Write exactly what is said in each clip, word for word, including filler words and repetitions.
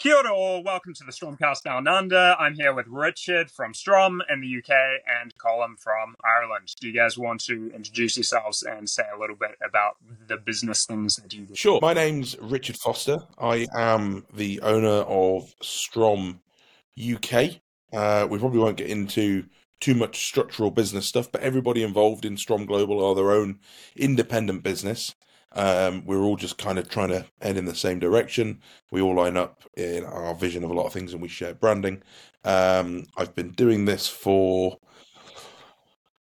Kia ora all, welcome to the Stromcast Down Under. I'm here with Richard from Strom in the U K and Colin from Ireland. Do you guys want to introduce yourselves and say a little bit about the business things that you do? Sure. My name's Richard Foster. I am the owner of Strom U K. Uh, we probably won't get into too much structural business stuff, but everybody involved in Strom Global are their own independent business. Um, we're all just kind of trying to head in the same direction. We all line up in our vision of a lot of things and we share branding. Um, I've been doing this for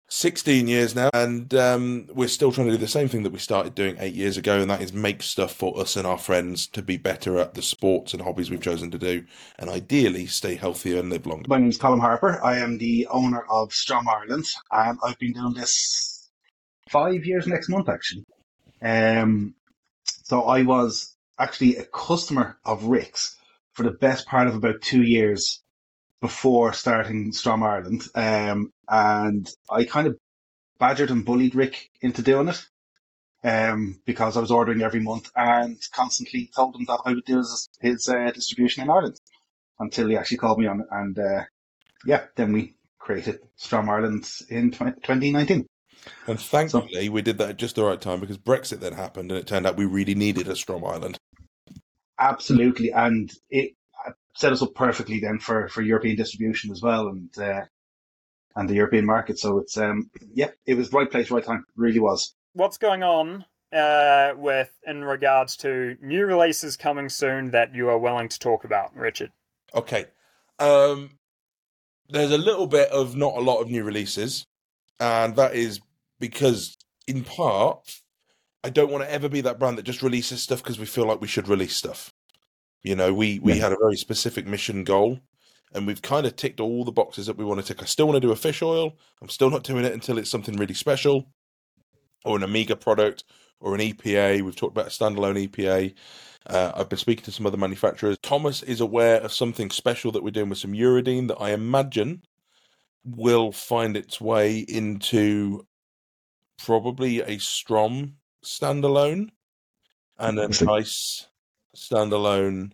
sixteen years now, and um, we're still trying to do the same thing that we started doing eight years ago, and that is make stuff for us and our friends to be better at the sports and hobbies we've chosen to do, and ideally stay healthier and live longer. My name's Colin Harper. I am the owner of Strom Ireland, and I've been doing this five years next month, actually. Um, so I was actually a customer of Rick's for the best part of about two years before starting Strom Ireland. Um, and I kind of badgered and bullied Rick into doing it, um, because I was ordering every month and constantly told him that I would do his, his uh, distribution in Ireland until he actually called me on it. And, uh, yeah, then we created Strom Ireland in twenty nineteen. And thankfully, so, we did that at just the right time, because Brexit then happened and it turned out we really needed a Strom Ireland. Absolutely. And it set us up perfectly then for, for European distribution as well, and uh, and the European market. So it's, um, yeah, it was right place, right time. It really was. What's going on uh, with in regards to new releases coming soon that you are willing to talk about, Richard? Okay. Um, there's a little bit of not a lot of new releases, and that is because, in part, I don't want to ever be that brand that just releases stuff because we feel like we should release stuff. You know, we, we yeah. had a very specific mission goal, and we've kind of ticked all the boxes that we want to tick. I still want to do a fish oil. I'm still not doing it until it's something really special, or an Omega product, or an E P A. We've talked about a standalone E P A. Uh, I've been speaking to some other manufacturers. Thomas is aware of something special that we're doing with some uridine that I imagine will find its way into probably a Strom standalone and a Nice standalone.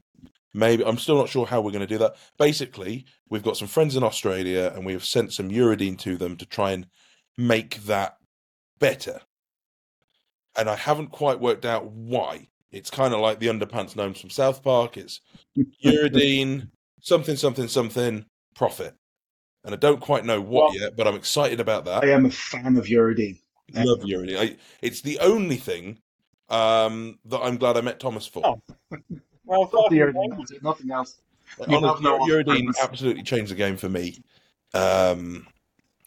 Maybe, I'm still not sure how we're going to do that. Basically, we've got some friends in Australia and we have sent some uridine to them to try and make that better. And I haven't quite worked out why. It's kind of like the underpants gnomes from South Park. It's uridine, something, something, something, profit. And I don't quite know what well, yet, but I'm excited about that. I am a fan of uridine. I love uridine. I, it's the only thing um, that I'm glad I met Thomas for. Oh. Well, thought uridine, nothing else. Like, honestly, uridine absolutely changed the game for me. Um,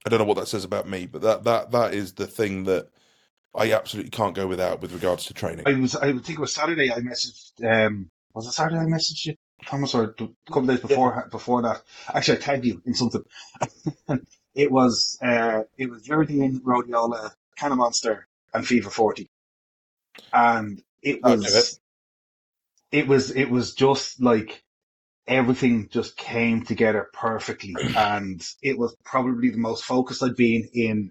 I don't know what that says about me, but that, that that is the thing that I absolutely can't go without with regards to training. I was, I think it was Saturday I messaged, um, was it Saturday I messaged you? Thomas, or a couple days before yeah. before that, actually I tagged you in something. it was uh, it was uridine, rhodiola, Canna Monster, and Fever forty, and it was it. it was it was just like everything just came together perfectly, and it was probably the most focused I'd been in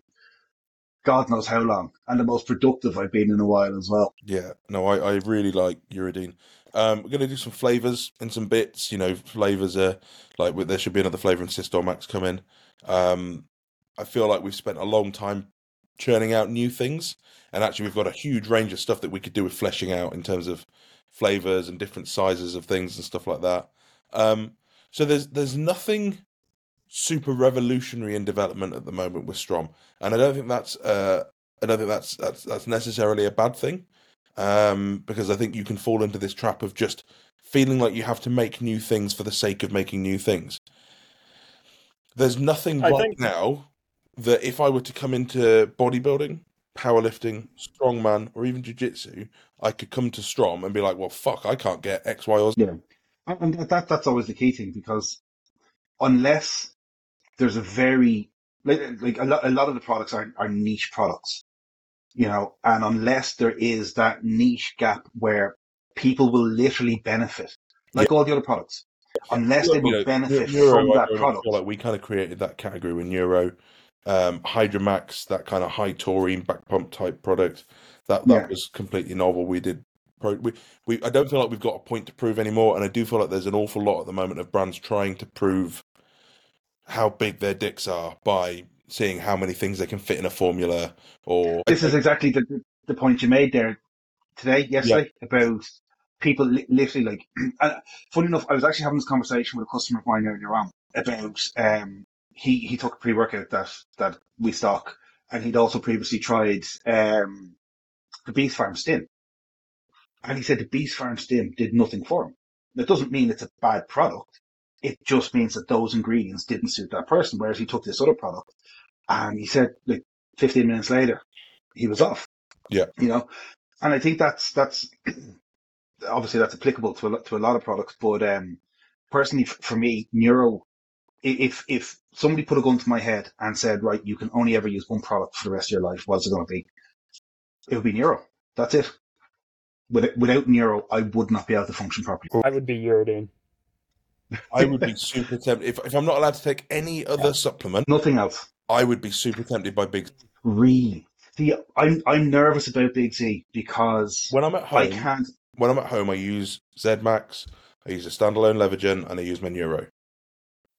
God knows how long, and the most productive I've been in a while as well. Yeah, no, I, I really like uridine. Um, we're going to do some flavours and some bits. You know, flavours are like, there should be another flavour in Systol Max coming. Um, I feel like we've spent a long time churning out new things, and actually we've got a huge range of stuff that we could do with fleshing out in terms of flavours and different sizes of things and stuff like that. Um, so there's there's nothing super revolutionary in development at the moment with Strom, and I don't think that's uh, I don't think that's that's that's necessarily a bad thing, um, because I think you can fall into this trap of just feeling like you have to make new things for the sake of making new things. There's nothing I right think... now that if I were to come into bodybuilding, powerlifting, strongman, or even jiu-jitsu, I could come to Strom and be like, "Well, fuck, I can't get X, Y, or Z." Yeah, and that that's always the key thing, because unless there's a very, like, like a, lot, a lot of the products are, are niche products, you know, and unless there is that niche gap where people will literally benefit, like yeah. all the other products, unless they will you know, benefit Neuro, from that I product. Like we kind of created that category with Neuro, um, Hydra Max, that kind of high taurine back pump type product. That that yeah. was completely novel. We did pro we, we I don't feel like we've got a point to prove anymore, and I do feel like there's an awful lot at the moment of brands trying to prove how big their dicks are by seeing how many things they can fit in a formula. Or this is exactly the the point you made there today, yesterday, yeah. about people li literally like. And funny enough, I was actually having this conversation with a customer of mine earlier on about um he he took a pre-workout that that we stock, and he'd also previously tried um the Beast Farm Stim, and he said the Beast Farm Stim did nothing for him. That doesn't mean it's a bad product. It just means that those ingredients didn't suit that person, whereas he took this other product, and he said, like, fifteen minutes later, he was off. Yeah. You know, and I think that's, that's obviously that's applicable to a lot, to a lot of products. But um, personally, for me, Neuro, if, if somebody put a gun to my head and said, right, you can only ever use one product for the rest of your life, what's it going to be? It would be Neuro. That's it. Without, without Neuro, I would not be able to function properly. I would be Uridine. I would be super tempted. If, if I'm not allowed to take any other yeah. supplement, nothing else, I would be super tempted by Big Z. Really? See, I'm I'm nervous about Big Z because when I'm at home, I can't. When I'm at home, I use Z Max, I use a standalone Levagen, and I use my Neuro.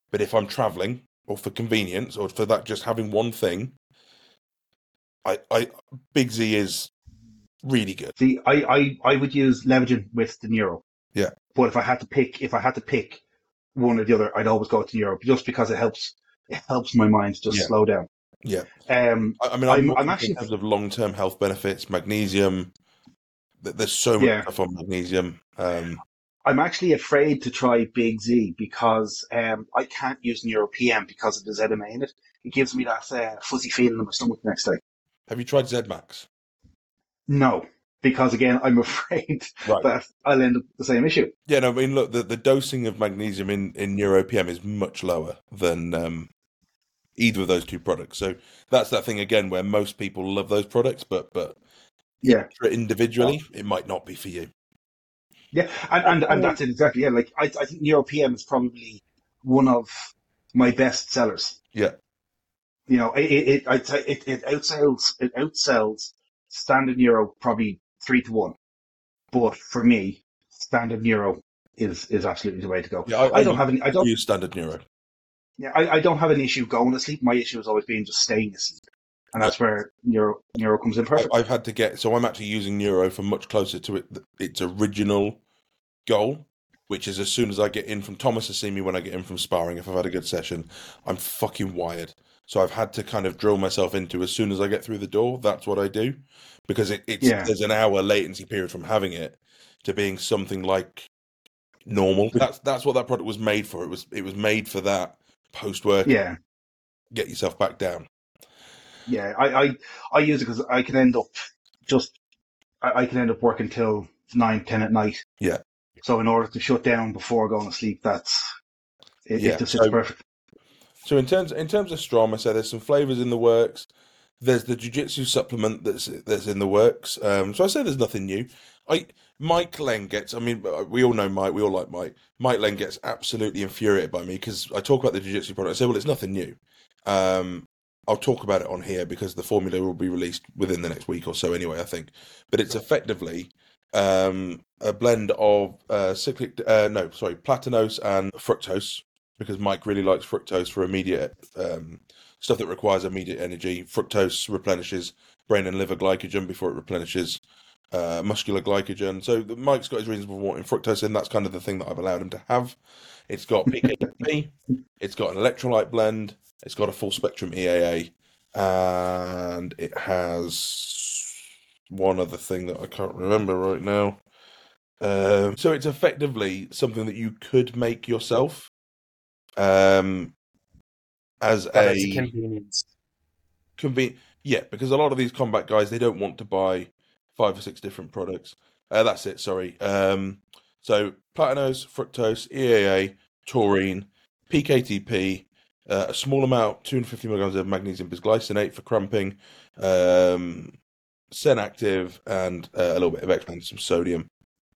But if I'm traveling, or for convenience, or for that just having one thing, I I Big Z is really good. See, I I I would use Levagen with the Neuro. Yeah. But if I had to pick, if I had to pick. one or the other, I'd always go to Europe just because it helps. It helps my mind just yeah. slow down. Yeah. Um. I, I mean, I'm, I'm actually in terms of long-term health benefits, magnesium. There's so much yeah. stuff on magnesium. Um. I'm actually afraid to try Big Z because um I can't use Neuro P M because of the Z M A in it. It gives me that uh, fuzzy feeling in my stomach the next day. Have you tried Z Max? No. Because, again, I'm afraid right. that I'll end up the same issue. Yeah, no, I mean, look, the, the dosing of magnesium in, in Neuro P M is much lower than um, either of those two products. So that's that thing, again, where most people love those products, but, but yeah, individually, yeah. it might not be for you. Yeah, and, and, and that's it, exactly. Yeah, like, I, I think Neuro P M is probably one of my best sellers. Yeah. You know, it it it, it, it outsells it outsells standard Neuro probably three to one, but for me, standard Neuro is is absolutely the way to go. Yeah, I, I don't have any. I don't use standard Neuro. Yeah, I, I don't have an issue going to sleep. My issue has always been just staying asleep, and that's where Neuro Neuro comes in perfect. I, I've had to get so I'm actually using Neuro for much closer to it, its original goal, which is as soon as I get in from Thomas to see me when I get in from sparring. If I've had a good session, I'm fucking wired. So I've had to kind of drill myself into as soon as I get through the door, that's what I do. Because it, it's yeah. there's an hour latency period from having it to being something like normal. That's that's what that product was made for. It was it was made for that post work. Yeah. Get yourself back down. Yeah, I I, I use it because I can end up just I, I can end up working till nine, ten at night. Yeah. So in order to shut down before going to sleep, that's it, yeah. it just is perfect. So in terms in terms of Strom, I say there's some flavors in the works. There's the jiu-jitsu supplement that's that's in the works. Um, so I say there's nothing new. I Mike Leng gets. I mean, we all know Mike. We all like Mike. Mike Leng gets absolutely infuriated by me because I talk about the jiu-jitsu product. I say, well, it's nothing new. Um, I'll talk about it on here because the formula will be released within the next week or so anyway, I think. But it's effectively um, a blend of uh, cyclic. Uh, no, sorry, Platinose and fructose. Because Mike really likes fructose for immediate um, stuff that requires immediate energy. Fructose replenishes brain and liver glycogen before it replenishes uh, muscular glycogen. So Mike's got his reasons for wanting fructose in. That's kind of the thing that I've allowed him to have. It's got P K P, it's got an electrolyte blend, it's got a full spectrum E A A, and it has one other thing that I can't remember right now. Uh, so it's effectively something that you could make yourself. Um, as oh, a convenience, conven yeah, because a lot of these combat guys, they don't want to buy five or six different products. Uh, that's it. Sorry. Um, so Platinose, fructose, E A A, taurine, P K T P, uh, a small amount, two hundred fifty milligrams of magnesium bisglycinate for cramping, um, SenActive, and uh, a little bit of X and some sodium.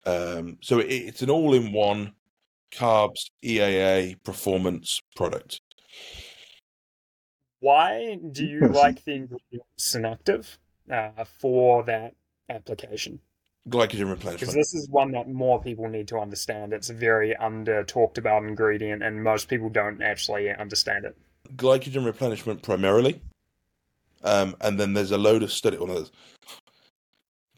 Um, so it, it's an all-in-one. Carbs, E A A, performance product. Why do you like the ingredient SenActive uh, for that application? glycogen replenishment. Because this is one that more people need to understand. It's a very under-talked about ingredient, and most people don't actually understand it. Glycogen replenishment primarily. Um, and then there's a load of studies. Well,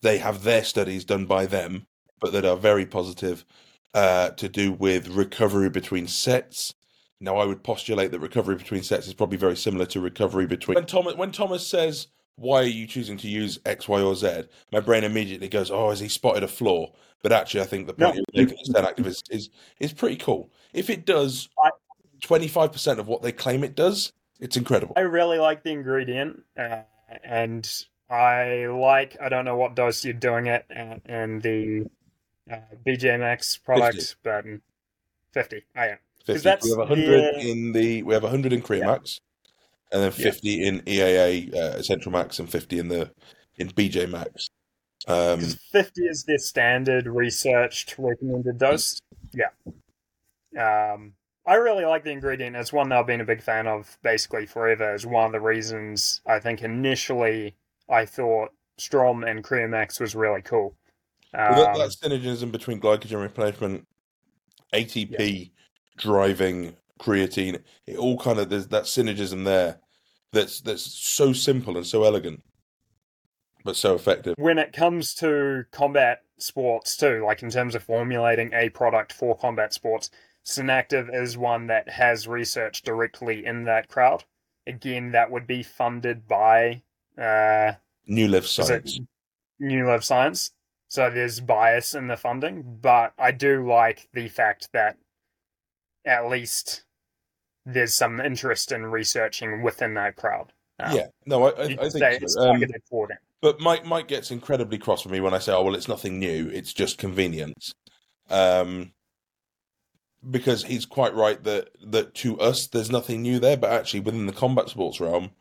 they have their studies done by them, but that are very positive uh, to do with recovery between sets. Now, I would postulate that recovery between sets is probably very similar to recovery between... When Thomas, when Thomas says, why are you choosing to use X, Y, or Z? My brain immediately goes, oh, has he spotted a flaw? But actually, I think the point no. of SenActive is, is, is pretty cool. If it does twenty-five percent of what they claim it does, it's incredible. I really like the ingredient, uh, and I like, I don't know what dose you're doing it uh, and the uh, B G M X product, fifty. But um, fifty. I am. Because that's we have one hundred the... in the we have one hundred in Creamax, yeah. And then fifty yeah. in E A A uh, Essential Max, and fifty in the in B J Max. Um, fifty is their standard researched recommended dose. Yeah, um, I really like the ingredient. It's one that I've been a big fan of basically forever. It's one of the reasons I think initially I thought Strom and Creamax was really cool. Um, well, that, that synergism between glycogen replenishment, A T P. Yeah. Driving creatine, it all kind of there's that synergism there that's that's so simple and so elegant but so effective when it comes to combat sports too, like in terms of formulating a product for combat sports. SenActive is one that has research directly in that crowd. Again, that would be funded by uh New Life Science New Life Science, so there's bias in the funding, but I do like the fact that at least there's some interest in researching within that crowd. Um, yeah, no, I, I, I think it's so. um, But Mike, Mike gets incredibly cross with me when I say, oh, well, it's nothing new. It's just convenience. Um, because he's quite right that, that to us, there's nothing new there. But actually, within the combat sports realm,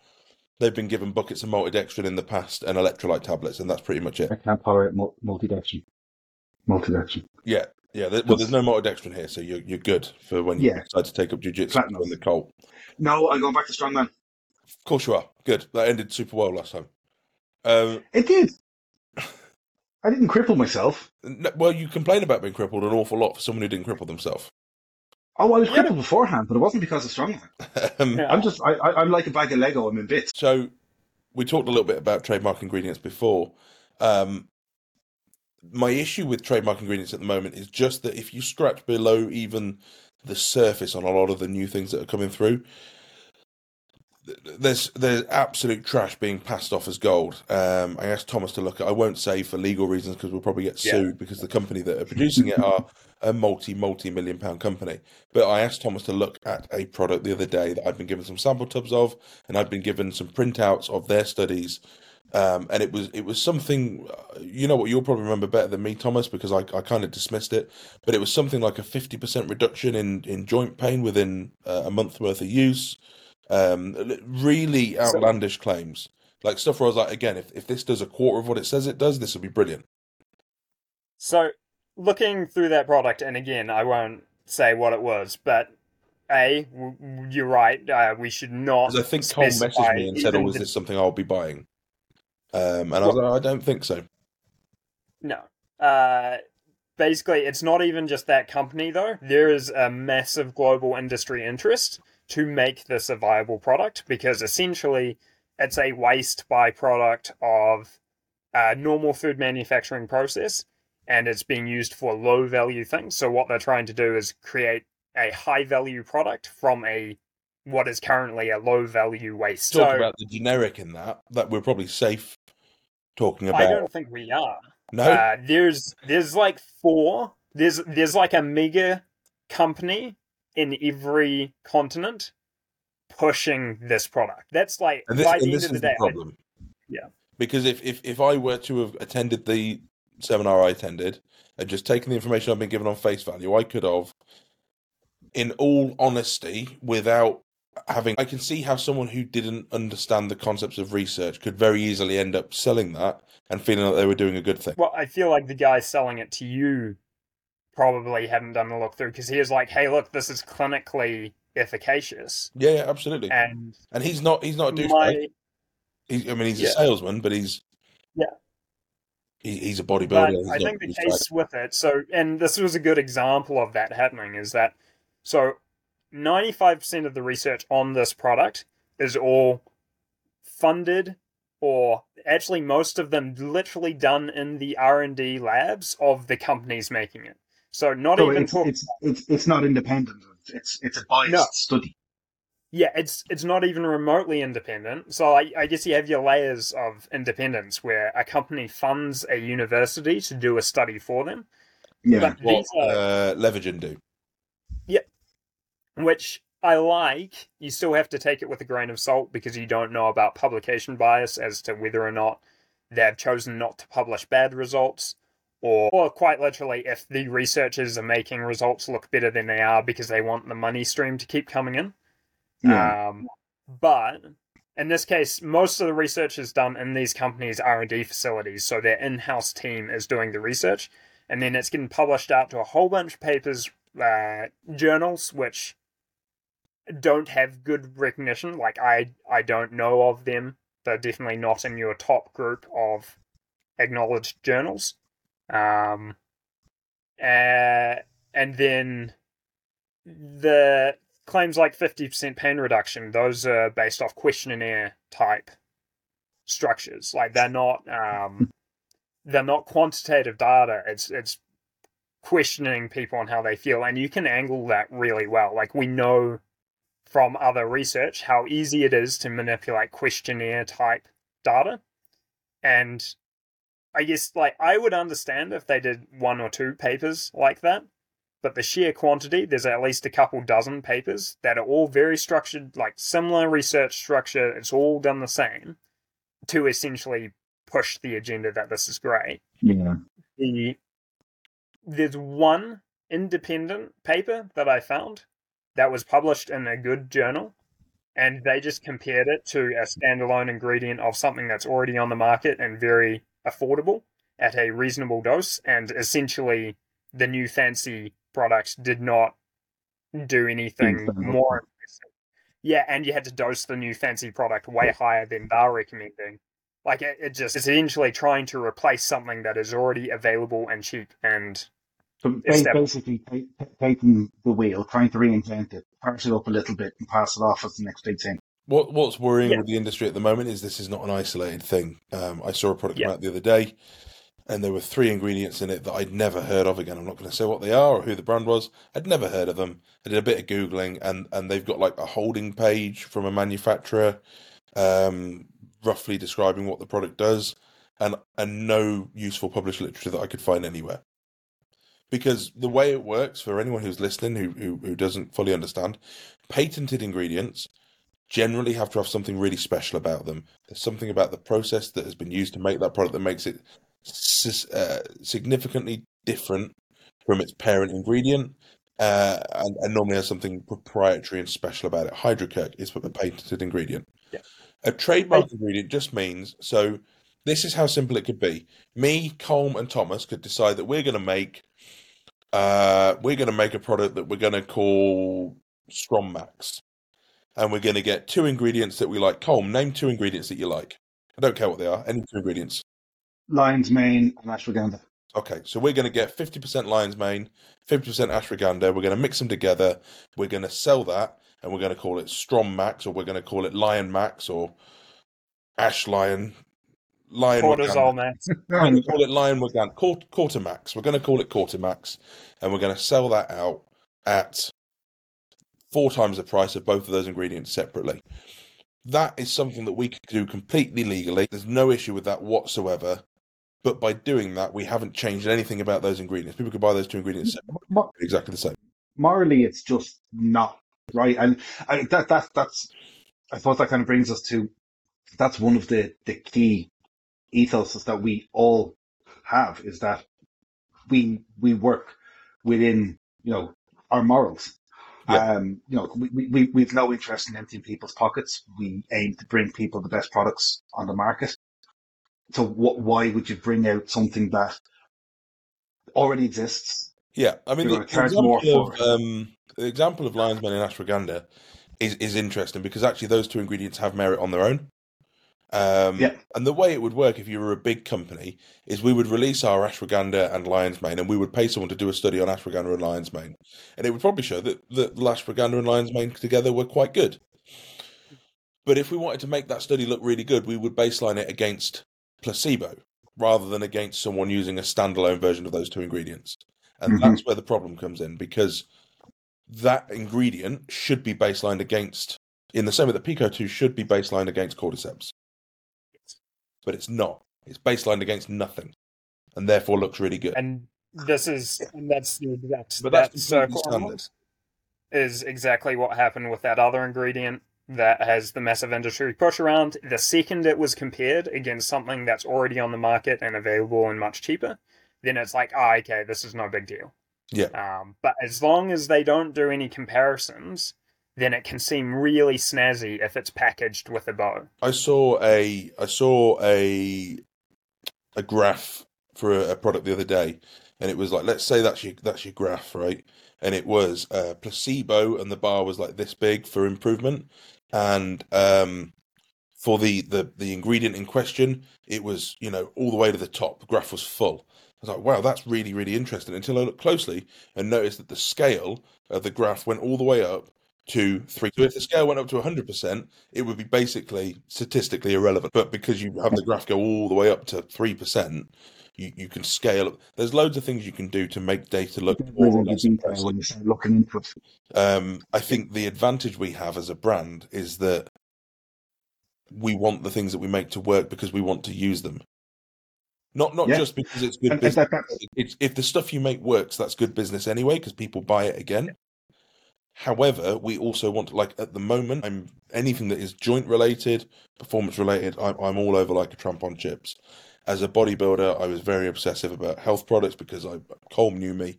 they've been given buckets of maltodextrin in the past and electrolyte tablets, and that's pretty much it. I can't tolerate maltodextrin. Maltodextrin. Yeah. Yeah, there, well, there's no maltodextrin here, so you're you're good for when you yeah. decide to take up jiu-jitsu in the cold. No, I'm going back to strongman. Of course you are. Good. That ended super well last time. Um, it did. I didn't cripple myself. No, well, you complain about being crippled an awful lot for someone who didn't cripple themselves. Oh, I was crippled yeah. beforehand, but it wasn't because of strongman. um, yeah. I'm just, I, I, I'm like a bag of Lego. I'm in bits. So we talked a little bit about trademark ingredients before. Um, My issue with trademark ingredients at the moment is just that if you scratch below even the surface on a lot of the new things that are coming through, there's there's absolute trash being passed off as gold. Um, I asked Thomas to look at, I won't say for legal reasons because we'll probably get sued yeah. because the company that are producing it are a multi, multi-million pound company. But I asked Thomas to look at a product the other day that I'd been given some sample tubs of, and I'd been given some printouts of their studies. Um, and it was it was something, you know what, you'll probably remember better than me, Thomas, because I, I kind of dismissed it. But it was something like a fifty percent reduction in, in joint pain within uh, a month worth of use. Um, really outlandish so, claims. Like stuff where I was like, again, if, if this does a quarter of what it says it does, this will be brilliant. So looking through that product, and again, I won't say what it was, but A, you're right, uh, we should not. I think Cole messaged me and said, oh, is this something I'll be buying? Um, and I was like, I don't think so. No. Uh, basically, it's not even just that company, though. There is a massive global industry interest to make this a viable product, because essentially it's a waste byproduct of a normal food manufacturing process, and it's being used for low-value things. So what they're trying to do is create a high-value product from a what is currently a low-value waste. Talk so, about the generic in that, that we're probably safe talking about. I don't think we are. No, uh, there's there's like four. There's there's like a mega company in every continent pushing this product. That's like and this, by the and end this of the day. The problem. I, yeah, because if, if if I were to have attended the seminar I attended and just taken the information I've been given on face value, I could have, in all honesty, without having, I can see how someone who didn't understand the concepts of research could very easily end up selling that and feeling that they were doing a good thing. Well, I feel like the guy selling it to you probably hadn't done the look through, because he was like, hey, look, this is clinically efficacious. Yeah, yeah, absolutely. And and he's not he's not a douchebag. I mean, he's yeah. a salesman, but he's... Yeah. he's a bodybuilder. I think the case with it, so, and this was a good example of that happening, is that, so ninety-five percent of the research on this product is all funded, or actually most of them literally done in the R and D labs of the companies making it. So not so even it's, talk- it's it's it's not independent. It's it's a biased no. study. Yeah, it's it's not even remotely independent. So I, I guess you have your layers of independence where a company funds a university to do a study for them. Yeah, but what are, uh, Levagen do. Yeah, which I like. You still have to take it with a grain of salt because you don't know about publication bias as to whether or not they've chosen not to publish bad results. Or, or quite literally, if the researchers are making results look better than they are because they want the money stream to keep coming in. Yeah. Um, but in this case, most of the research is done in these companies' R and D facilities, so their in-house team is doing the research, and then it's getting published out to a whole bunch of papers, uh, journals, which don't have good recognition. Like, I, I don't know of them. They're definitely not in your top group of acknowledged journals. Um, uh, and then the... claims like fifty percent pain reduction, those are based off questionnaire type structures. Like they're not, um, they're not quantitative data. It's it's questioning people on how they feel, and you can angle that really well. Like we know from other research how easy it is to manipulate questionnaire type data. And I guess like I would understand if they did one or two papers like that. But the sheer quantity, there's at least a couple dozen papers that are all very structured, like similar research structure. It's all done the same to essentially push the agenda that this is great. Yeah. The, there's one independent paper that I found that was published in a good journal, and they just compared it to a standalone ingredient of something that's already on the market and very affordable at a reasonable dose, and essentially the new fancy products did not do anything more impressive. Yeah, and you had to dose the new fancy product way higher than they're recommending. Like, it, it just essentially trying to replace something that is already available and cheap and... So basically t- t- taking the wheel, trying to reinvent it, parse it up a little bit and pass it off as the next big thing. What, what's worrying yeah. with the industry at the moment is this is not an isolated thing. Um, I saw a product yeah. come out the other day, and there were three ingredients in it that I'd never heard of. Again, I'm not going to say what they are or who the brand was. I'd never heard of them. I did a bit of Googling, and, and they've got like a holding page from a manufacturer, um, roughly describing what the product does, and and no useful published literature that I could find anywhere. Because the way it works, for anyone who's listening who who, who doesn't fully understand, patented ingredients generally have to have something really special about them. There's something about the process that has been used to make that product that makes it Uh, significantly different from its parent ingredient, uh, and, and normally has something proprietary and special about it. Hydrocurc is what the patented ingredient. Yeah. A trademark oh. ingredient just means, so this is how simple it could be. Me, Colm, and Thomas could decide that we're going to make uh, we're going to make a product that we're going to call Strom Max, and we're going to get two ingredients that we like. Colm, name two ingredients that you like. I don't care what they are. Any two ingredients. Lion's mane and ashwagandha. Okay, so we're going to get fifty percent lion's mane, fifty percent ashwagandha. We're going to mix them together. We're going to sell that, and we're going to call it Strom Max, or we're going to call it Lion Max, or Ash Lion. Lion Cortisol Max. We're going to call it Lion Waganda. Quart- Quarter Max. We're going to call it Quarter Max, and we're going to sell that out at four times the price of both of those ingredients separately. That is something that we could do completely legally. There's no issue with that whatsoever. But by doing that, we haven't changed anything about those ingredients. People could buy those two ingredients separately, exactly the same. Morally, it's just not right, and I, that that that's. I suppose that kind of brings us to that's one of the, the key ethos that we all have, is that we we work within, you know, our morals. Yeah. Um, you know, we we we've no interest in emptying people's pockets. We aim to bring people the best products on the market. So what, why would you bring out something that already exists? Yeah, I mean, the example of, um, the example of lion's mane and ashwagandha is, is interesting because actually those two ingredients have merit on their own. Um, yeah. And the way it would work if you were a big company is we would release our ashwagandha and lion's mane, and we would pay someone to do a study on ashwagandha and lion's mane. And it would probably show that the ashwagandha and lion's mane together were quite good. But if we wanted to make that study look really good, we would baseline it against placebo rather than against someone using a standalone version of those two ingredients. And mm-hmm. that's where the problem comes in, because that ingredient should be baselined against, in the same way that Pico two should be baselined against cordyceps. But it's not. It's baselined against nothing, and therefore looks really good. And this is, and that's the exact. But that's that circle is exactly what happened with that other ingredient that has the massive industry push around. The second it was compared against something that's already on the market and available and much cheaper, then it's like, oh, okay, this is no big deal. Yeah. Um, but as long as they don't do any comparisons, then it can seem really snazzy if it's packaged with a bow. I saw a I saw a a graph for a, a product the other day, and it was like, let's say that's your that's your graph, right? And it was uh, placebo, and the bar was like this big for improvement, and um, for the, the the ingredient in question, it was, you know, all the way to the top. The graph was full. I was like, wow, that's really really interesting. Until I looked closely and noticed that the scale of the graph went all the way up. Two, three. So if the scale went up to one hundred percent, it would be basically statistically irrelevant. But because you have the graph go all the way up to three percent, you, you can scale up. There's loads of things you can do to make data look more or less impressive. Um, I think the advantage we have as a brand is that we want the things that we make to work because we want to use them. Not not yeah. just because it's good business. It's, if the stuff you make works, that's good business anyway, because people buy it again. Yeah. However, we also want to, like, at the moment, I'm anything that is joint related, performance related, I'm, I'm all over like a tramp on chips. As a bodybuilder, I was very obsessive about health products because I Colm knew me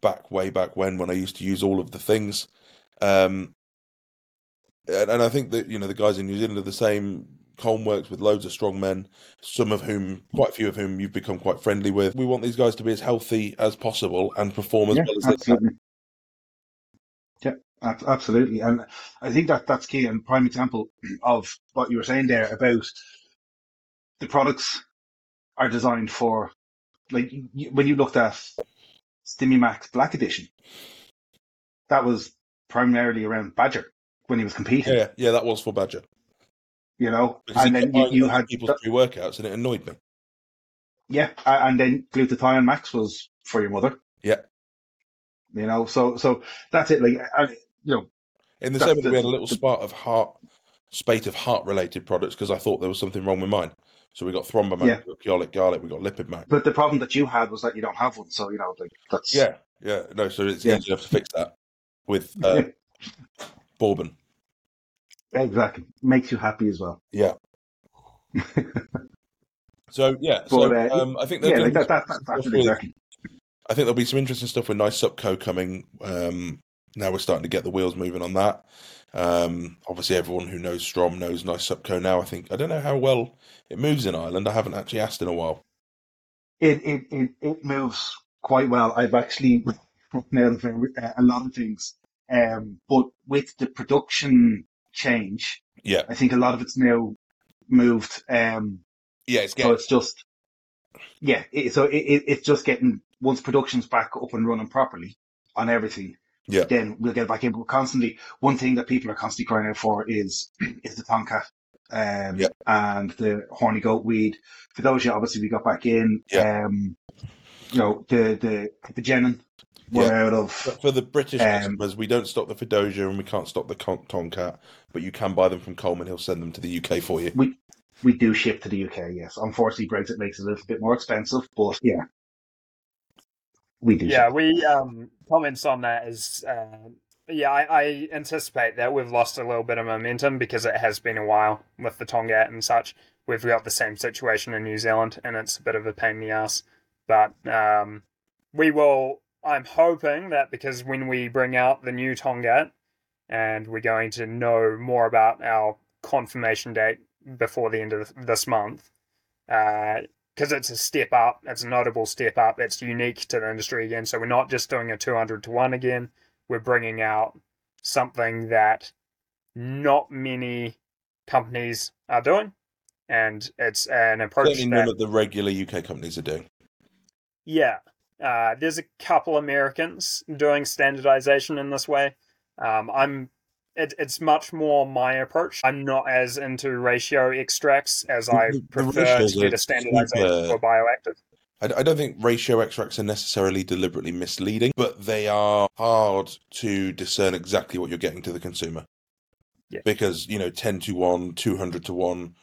back way back when, when I used to use all of the things. Um, and, and I think that, you know, the guys in New Zealand are the same. Colm works with loads of strong men, some of whom, quite a few of whom you've become quite friendly with. We want these guys to be as healthy as possible and perform as yeah, well as absolutely. they can. Yeah, absolutely. And I think that that's key, and prime example of what you were saying there about the products are designed for, like, when you looked at StimuMax Black Edition, that was primarily around Badger when he was competing. Yeah, yeah, that was for Badger. You know, because and then you, you had people's pre-workouts, and it annoyed me. Yeah, and then Glutathione Max was for your mother. Yeah. You know, so so that's it. Like, I, you know, in the same way, we had a little spate of heart, spate of heart-related products because I thought there was something wrong with mine. So we got Thrombomax, yeah. we got Chiolic Garlic, we got Lipid Max. But the problem that you had was that you don't have one, so you know, like that's yeah, yeah, no. So it's yeah. easy enough to fix that with uh, bourbon. Exactly, makes you happy as well. Yeah. so yeah, but, so uh, um, I think yeah, like that, that, that, that's exactly. I think there'll be some interesting stuff with Nice Supps Co coming. Um, now we're starting to get the wheels moving on that. Um, obviously, everyone who knows Strom knows Nice Supps Co now. I think I don't know how well it moves in Ireland. I haven't actually asked in a while. It it it, it moves quite well. I've actually nailed a lot of things, um, but with the production change, yeah, I think a lot of it's now moved. Um, yeah, it's getting... so it's just yeah. It, so it, it it's just getting. Once production's back up and running properly on everything, yeah. then we'll get back in. But constantly, one thing that people are constantly crying out for is is the Tongkat um, yeah. and the horny goat weed. Fadogia, obviously, we got back in. Yeah. Um, you know, the the Kipagenin were yeah. out of. But for the British um, customers, we don't stock the Fadogia and we can't stock the Tongkat, but you can buy them from Coleman. He'll send them to the U K for you. We we do ship to the U K, yes. Unfortunately, Brexit makes it a little bit more expensive, but yeah. We do. Yeah, we um, comments on that is, uh, yeah, I, I anticipate that we've lost a little bit of momentum because it has been a while with the Tongkat and such. We've got the same situation in New Zealand, and it's a bit of a pain in the ass. But um, we will, I'm hoping that because when we bring out the new Tongkat and we're going to know more about our confirmation date before the end of this month, uh, because it's a step up, it's a notable step up, it's unique to the industry again. So we're not just doing a two hundred to one again, we're bringing out something that not many companies are doing. And it's an approach certainly that... none of the regular U K companies are doing. Yeah. Uh, there's a couple Americans doing standardization in this way. Um, I'm it, it's much more my approach. I'm not as into ratio extracts as I the, prefer the to get a standardization super... for bioactive. I don't think ratio extracts are necessarily deliberately misleading, but they are hard to discern exactly what you're getting to the consumer. Yeah. Because, you know, ten to one, two hundred to one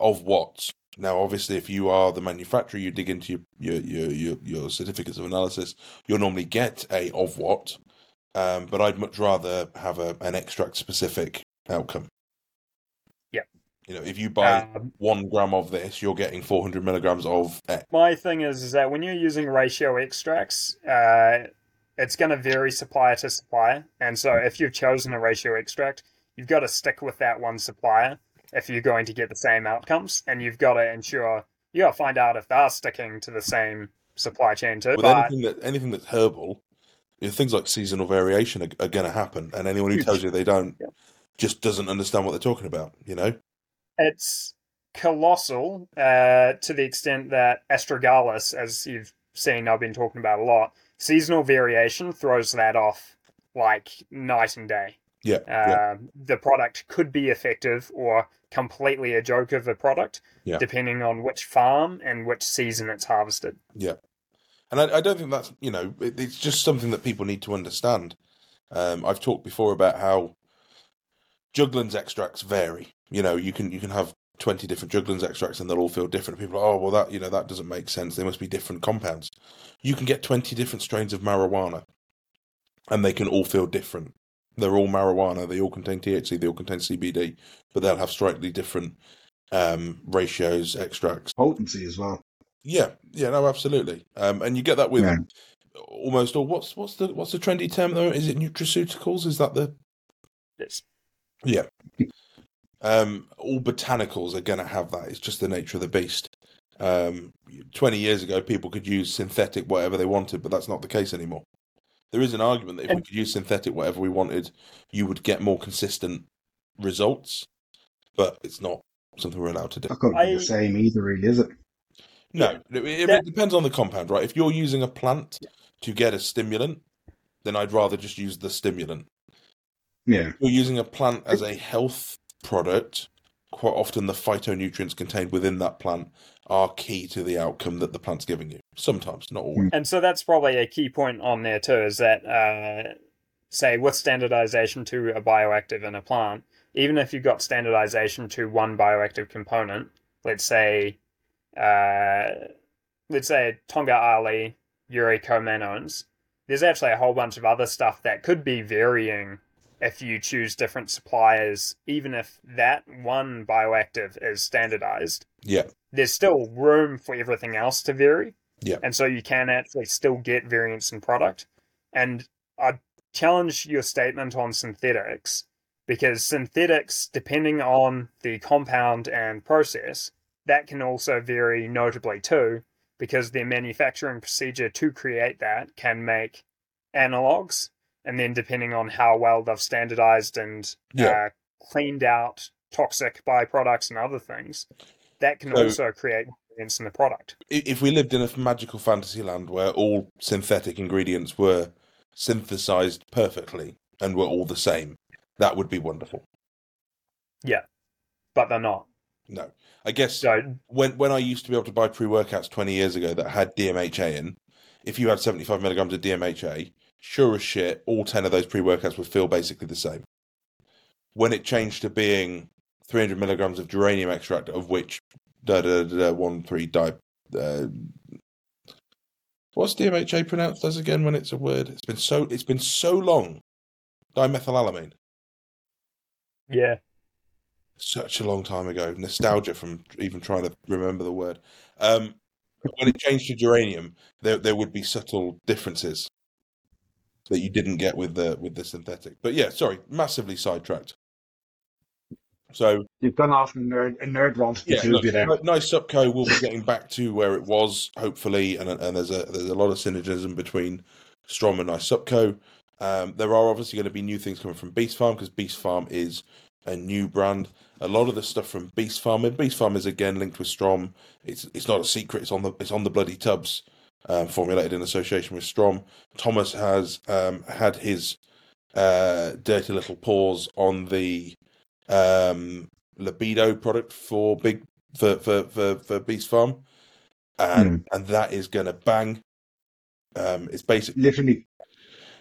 of what? Now, obviously, if you are the manufacturer, you dig into your your your, your certificates of analysis, you'll normally get a of what, um, but I'd much rather have a, an extract-specific outcome. You know, if you buy um, one gram of this, you're getting four hundred milligrams of X. My thing is, is that when you're using ratio extracts, uh, it's going to vary supplier to supplier. And so if you've chosen a ratio extract, you've got to stick with that one supplier if you're going to get the same outcomes. And you've got to ensure, you got to find out if they're sticking to the same supply chain too. With but... anything, that, anything that's herbal, you know, things like seasonal variation are, are going to happen. And anyone who tells you they don't yeah. just doesn't understand what they're talking about, you know? It's colossal uh, to the extent that Astragalus, as you've seen, I've been talking about a lot, seasonal variation throws that off like night and day. Yeah, uh, yeah. The product could be effective or completely a joke of a product, yeah. depending on which farm and which season it's harvested. Yeah. And I, I don't think that's, you know, it, it's just something that people need to understand. Um, I've talked before about how Juglans extracts vary. You know, you can you can have twenty different Juglans extracts and they'll all feel different. People are, oh, well, that, you know, that doesn't make sense. They must be different compounds. You can get twenty different strains of marijuana and they can all feel different. They're all marijuana. They all contain T H C. They all contain C B D. But they'll have slightly different um, ratios, extracts. Potency as well. Yeah. Yeah, no, absolutely. Um, and you get that with yeah. almost all. What's, what's, the, what's the trendy term, though? Is it nutraceuticals? Is that the... Yes. Yeah. Um, all botanicals are going to have that. It's just the nature of the beast. Um, twenty years ago, people could use synthetic whatever they wanted, but that's not the case anymore. There is an argument that if and- we could use synthetic whatever we wanted, you would get more consistent results, but it's not something we're allowed to do. That can't be the same either, really, is it? No. Yeah. It, it depends on the compound, right? If you're using a plant yeah. to get a stimulant, then I'd rather just use the stimulant. Yeah. If you're using a plant as a health product, quite often the phytonutrients contained within that plant are key to the outcome that the plant's giving you. Sometimes, not always. And so that's probably a key point on there too, is that, uh, say, with standardization to a bioactive in a plant, even if you've got standardization to one bioactive component, let's say, uh, let's say Tonga Ali, uricomanones, there's actually a whole bunch of other stuff that could be varying if you choose different suppliers, even if that one bioactive is standardized, yeah, there's still room for everything else to vary. Yeah. And so you can actually still get variance in product. And I challenge your statement on synthetics, because synthetics, depending on the compound and process, that can also vary notably too, because their manufacturing procedure to create that can make analogs. And then depending on how well they've standardized and yeah. uh, cleaned out toxic byproducts and other things, that can so, also create variance in the product. If we lived in a magical fantasy land where all synthetic ingredients were synthesized perfectly and were all the same, that would be wonderful. Yeah, but they're not. No. I guess so, when, when I used to be able to buy pre-workouts twenty years ago that had D M H A in, if you had seventy-five milligrams of D M H A... sure as shit, all ten of those pre-workouts would feel basically the same. When it changed to being three hundred milligrams of geranium extract, of which da da da one three di, uh, what's D M H A pronounced as again when it's a word? It's been so it's been so long. Dimethylamine. Yeah, such a long time ago. Nostalgia from even trying to remember the word. Um, when it changed to geranium, there there would be subtle differences that you didn't get with the with the synthetic. But yeah, sorry, massively sidetracked. So you've gone off and nerd and nerd rant. Yeah, no, Nice Supps Co will be getting back to where it was, hopefully, and and there's a there's a lot of synergism between Strom and Nice Supps Co. Um, there are obviously going to be new things coming from Beast Farm, because Beast Farm is a new brand. A lot of the stuff from Beast Farm, and Beast Farm is again linked with Strom. It's it's not a secret. It's on the it's on the bloody tubs, um, formulated in association with Strom. Thomas has um, had his uh, dirty little paws on the um, libido product for big for for for, for Beast Farm, and mm. and that is going to bang. Um, it's basically literally.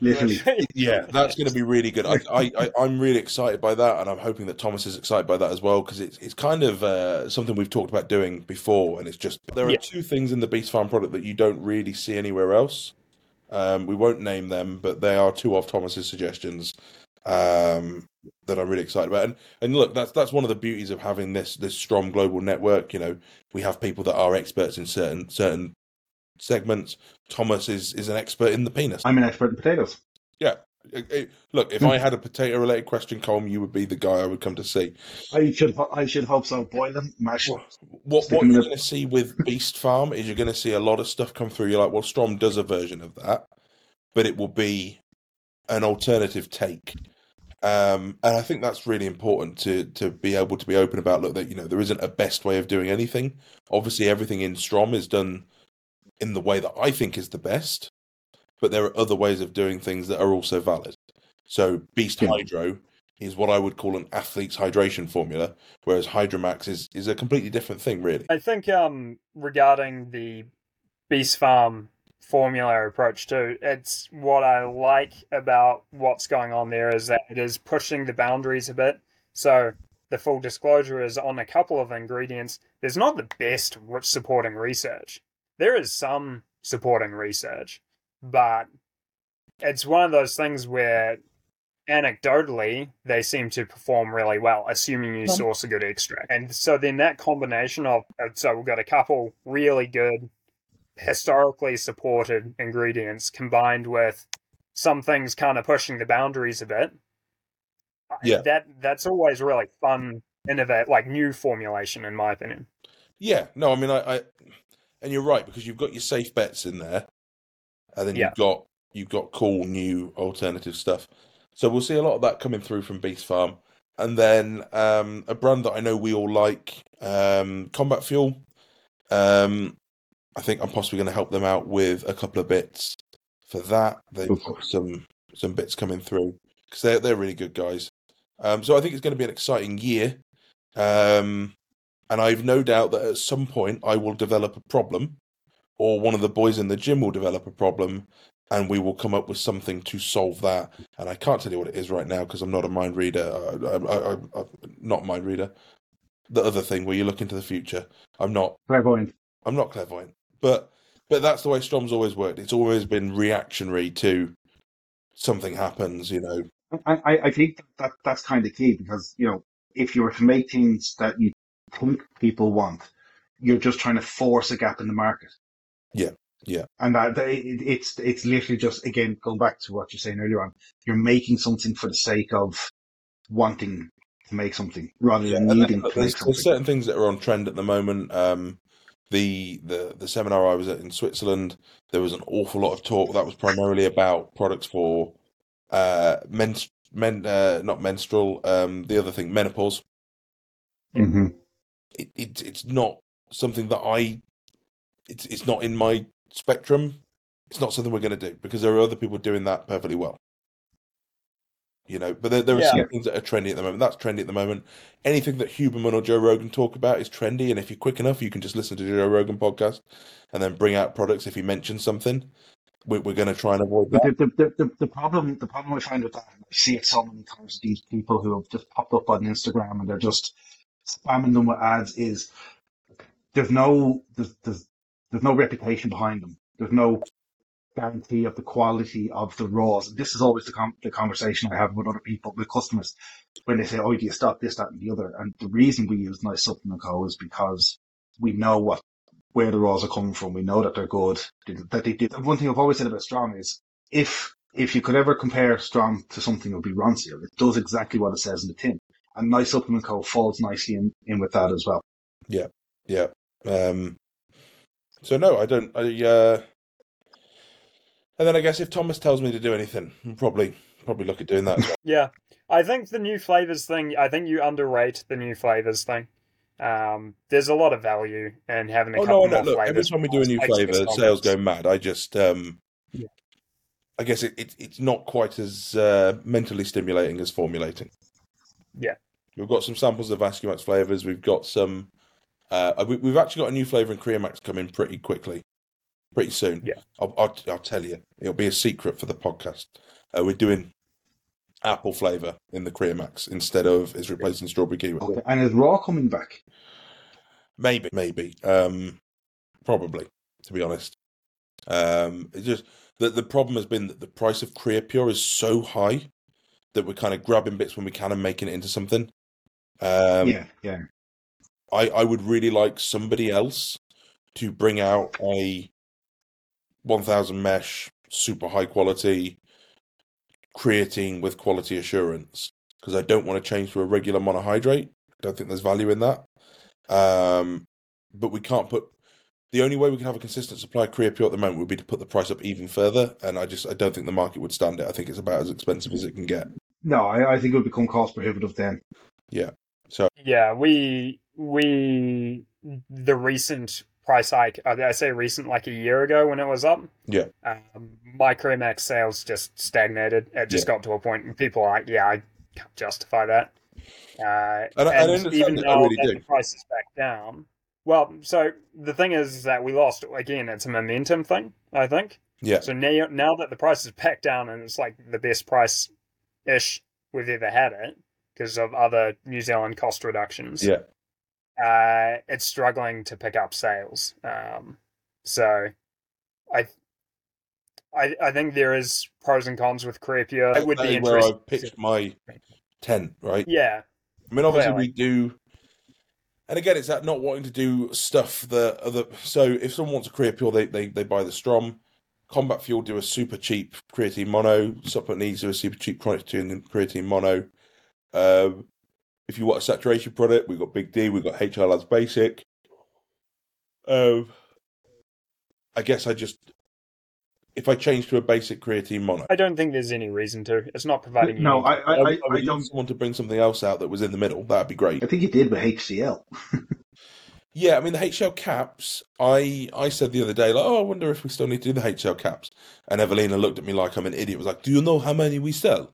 Literally, yeah, that's going to be really good. I, I, I, I'm really excited by that, and I'm hoping that Thomas is excited by that as well, because it's it's kind of uh, something we've talked about doing before, and it's just there are yeah. two things in the Beast Farm product that you don't really see anywhere else. Um, we won't name them, but they are two of Thomas's suggestions um, that I'm really excited about. And and look, that's that's one of the beauties of having this this strong global network. You know, we have people that are experts in certain certain. segments. Thomas is is an expert in the penis. I'm an expert in potatoes. Yeah. It, it, look, if I had a potato related question, Colm, you would be the guy I would come to see. I should I should hope so. Boil them, mash them. What, what, what you're going to see with Beast Farm is you're going to see a lot of stuff come through. You're like, well, Strom does a version of that, but it will be an alternative take. Um, and I think that's really important to to be able to be open about. Look, that you know there isn't a best way of doing anything. Obviously, everything in Strom is done in the way that I think is the best, but there are other ways of doing things that are also valid. So Beast yeah. Hydro is what I would call an athlete's hydration formula, whereas Hydra Max is, is a completely different thing, really. I think um, regarding the Beast Farm formula approach too, it's what I like about what's going on there is that it is pushing the boundaries a bit. So the full disclosure is on a couple of ingredients, there's not the best supporting research. There is some supporting research, but it's one of those things where anecdotally they seem to perform really well, assuming you source a good extract. And so then that combination of, so we've got a couple really good, historically supported ingredients combined with some things kind of pushing the boundaries a bit. Yeah. That, that's always really fun, innovate, like new formulation, in my opinion. Yeah. No, I mean, I... I... And you're right, because you've got your safe bets in there, and then yeah. you've got you've got cool new alternative stuff. So we'll see a lot of that coming through from Beast Farm, and then um, a brand that I know we all like, um, Combat Fuel. Um, I think I'm possibly going to help them out with a couple of bits for that. They've got some some bits coming through because they're they're really good guys. Um, so I think it's going to be an exciting year. Um, And I've no doubt that at some point I will develop a problem, or one of the boys in the gym will develop a problem, and we will come up with something to solve that. And I can't tell you what it is right now because I'm not a mind reader. I, I, I, I, not a mind reader. The other thing where you look into the future. I'm not clairvoyant. I'm not clairvoyant. But but that's the way Strom's always worked. It's always been reactionary to something happens. You know. I I think that that's kind of key because you know if you were to make things that you think people want, you're just trying to force a gap in the market. Yeah, yeah. And that they, it, it's it's literally just again going back to what you're saying earlier on. You're making something for the sake of wanting to make something rather than yeah, needing to make something. There's certain things that are on trend at the moment. Um, the the the seminar I was at in Switzerland, there was an awful lot of talk that was primarily about products for uh men men uh, not menstrual um the other thing menopause. Mm-hmm. It, it it's not something that I it's it's not in my spectrum. It's not something we're going to do because there are other people doing that perfectly well. You know, but there, there are yeah. some things that are trendy at the moment. That's trendy at the moment. Anything that Huberman or Joe Rogan talk about is trendy, and if you're quick enough, you can just listen to the Joe Rogan podcast and then bring out products if he mentions something. We're, we're going to try and avoid that. The, the, the, the problem the problem I find with that, I see it so many times. These people who have just popped up on Instagram and they're just spamming them with ads is there's no there's, there's there's no reputation behind them. There's no guarantee of the quality of the raws. And this is always the com- the conversation I have with other people, with customers, when they say, "Oh, do you stock this, that, and the other?" And the reason we use Nice Supps Co is because we know what where the raws are coming from. We know that they're good. That they did. One thing I've always said about Strom is if if you could ever compare Strom to something, it would be Ronseal. It does exactly what it says in the tin. And Nice Supps Co falls nicely in, in with that as well. Yeah, yeah. Um, so no, I don't. I, uh... And then I guess if Thomas tells me to do anything, I'm probably probably look at doing that as well. Yeah. I think the new flavors thing, I think you underrate the new flavors thing. Um, there's a lot of value in having a oh, couple no, more no, look, flavors. Every time we do a new flavor, sales go mad. I just, um, yeah. I guess it, it, it's not quite as uh, mentally stimulating as formulating. Yeah. We've got some samples of Ascumax flavors. We've got some, uh, we, we've actually got a new flavor in Creamax coming pretty quickly, pretty soon. Yeah. I'll, I'll, I'll tell you, it'll be a secret for the podcast. Uh, we're doing apple flavour in the Creamax instead of is replacing strawberry kiwi. Okay. And is raw coming back? Maybe, maybe, um, probably. To be honest, um, it's just the the problem has been that the price of Crea Pure is so high that we're kind of grabbing bits when we can and making it into something. Um, yeah, yeah. I I would really like somebody else to bring out a one thousand mesh super high quality creatine with quality assurance, because I don't want to change to a regular monohydrate. I don't think there's value in that. Um, but we can't put... The only way we can have a consistent supply of Crea Pure at the moment would be to put the price up even further, and I just I don't think the market would stand it. I think it's about as expensive as it can get. No, I, I think it would become cost prohibitive then. Yeah. So yeah, we... we the recent price hike, I say recent, like a year ago when it was up, yeah. Um, my Creamax sales just stagnated. It just yeah. got to a point where people are like, yeah, I can't justify that. Uh, and, and, and even though really the price is back down, well, so the thing is that we lost, again, it's a momentum thing, I think. Yeah. So now, now that the price is back down and it's like the best price-ish we've ever had it because of other New Zealand cost reductions. Yeah. Uh, it's struggling to pick up sales. Um, so I, I, I think there is pros and cons with Crea Pure. It would that be where I pitched my tent, right? Yeah. I mean, obviously clearly. we do, and again, it's that not wanting to do stuff that other. So if someone wants a Crea Pure, they, they, they buy the Strom. Combat Fuel do a super cheap creatine mono. Supplement Needs do a super cheap creatine creatine mono. Um, If you want a saturation product, we've got Big D, we've got H R Labs Basic. Um, I guess I just, if I change to a basic creatine mono. I don't think there's any reason to. It's not providing you. No, I, I, I, I, I don't want to bring something else out that was in the middle. That'd be great. I think you did with H C L. Yeah, I mean, the H C L caps, I, I said the other day, like, oh, I wonder if we still need to do the H C L caps. And Evelina looked at me like I'm an idiot. Was like, do you know how many we sell?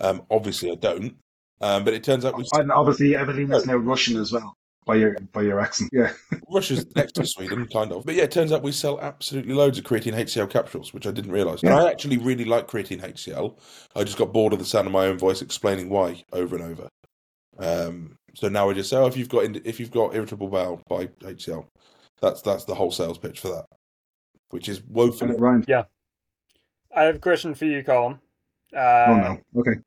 Um, obviously, I don't. Um, but it turns out we still... And obviously, Evelina's now Russian as well, by your by your accent. Yeah, Russia's next to Sweden, kind of. But yeah, it turns out we sell absolutely loads of creatine H C L capsules, which I didn't realise. Yeah. And I actually really like creatine H C L. I just got bored of the sound of my own voice explaining why over and over. Um, so now I just say, oh, if you've got if you've got irritable bowel, buy H C L. That's that's the whole sales pitch for that, which is woeful. Yeah, I have a question for you, Colin. Uh, oh no, okay.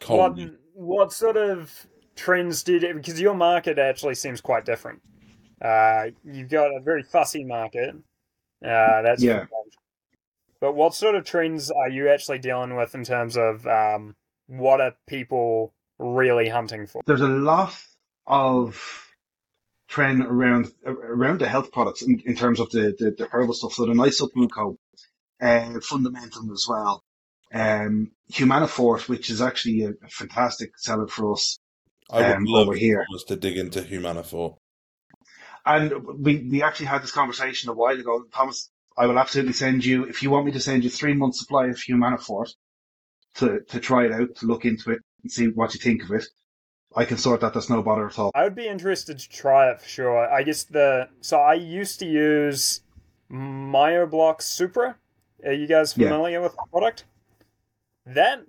Colin. What... What sort of trends did it... Because your market actually seems quite different. Uh, you've got a very fussy market. Uh, that's yeah. But what sort of trends are you actually dealing with in terms of um, what are people really hunting for? There's a lot of trend around around the health products in, in terms of the, the, the herbal stuff. So the Nice Supps Co, uh, Fundamentum as well. Um, Humanofort, which is actually a, a fantastic seller for us. Um, I would love over here. to dig into Humanofort. And we, we actually had this conversation a while ago. Thomas, I will absolutely send you, if you want me to send you three months supply of Humanofort to, to try it out, to look into it and see what you think of it. I can sort that. That's no bother at all. I would be interested to try it for sure. I guess the, so I used to use Myoblock Supra. Are you guys familiar yeah. with that product? That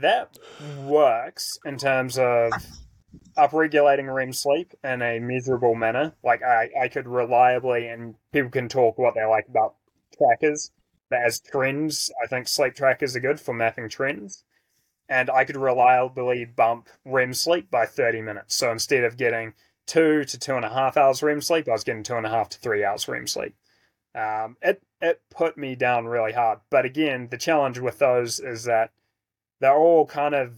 that works in terms of upregulating R E M sleep in a measurable manner. Like I, I could reliably, and people can talk what they like about trackers, but as trends, I think sleep trackers are good for mapping trends. And I could reliably bump R E M sleep by thirty minutes. So instead of getting two to two and a half hours R E M sleep, I was getting two and a half to three hours R E M sleep. Um, it it put me down really hard. But again, the challenge with those is that they're all kind of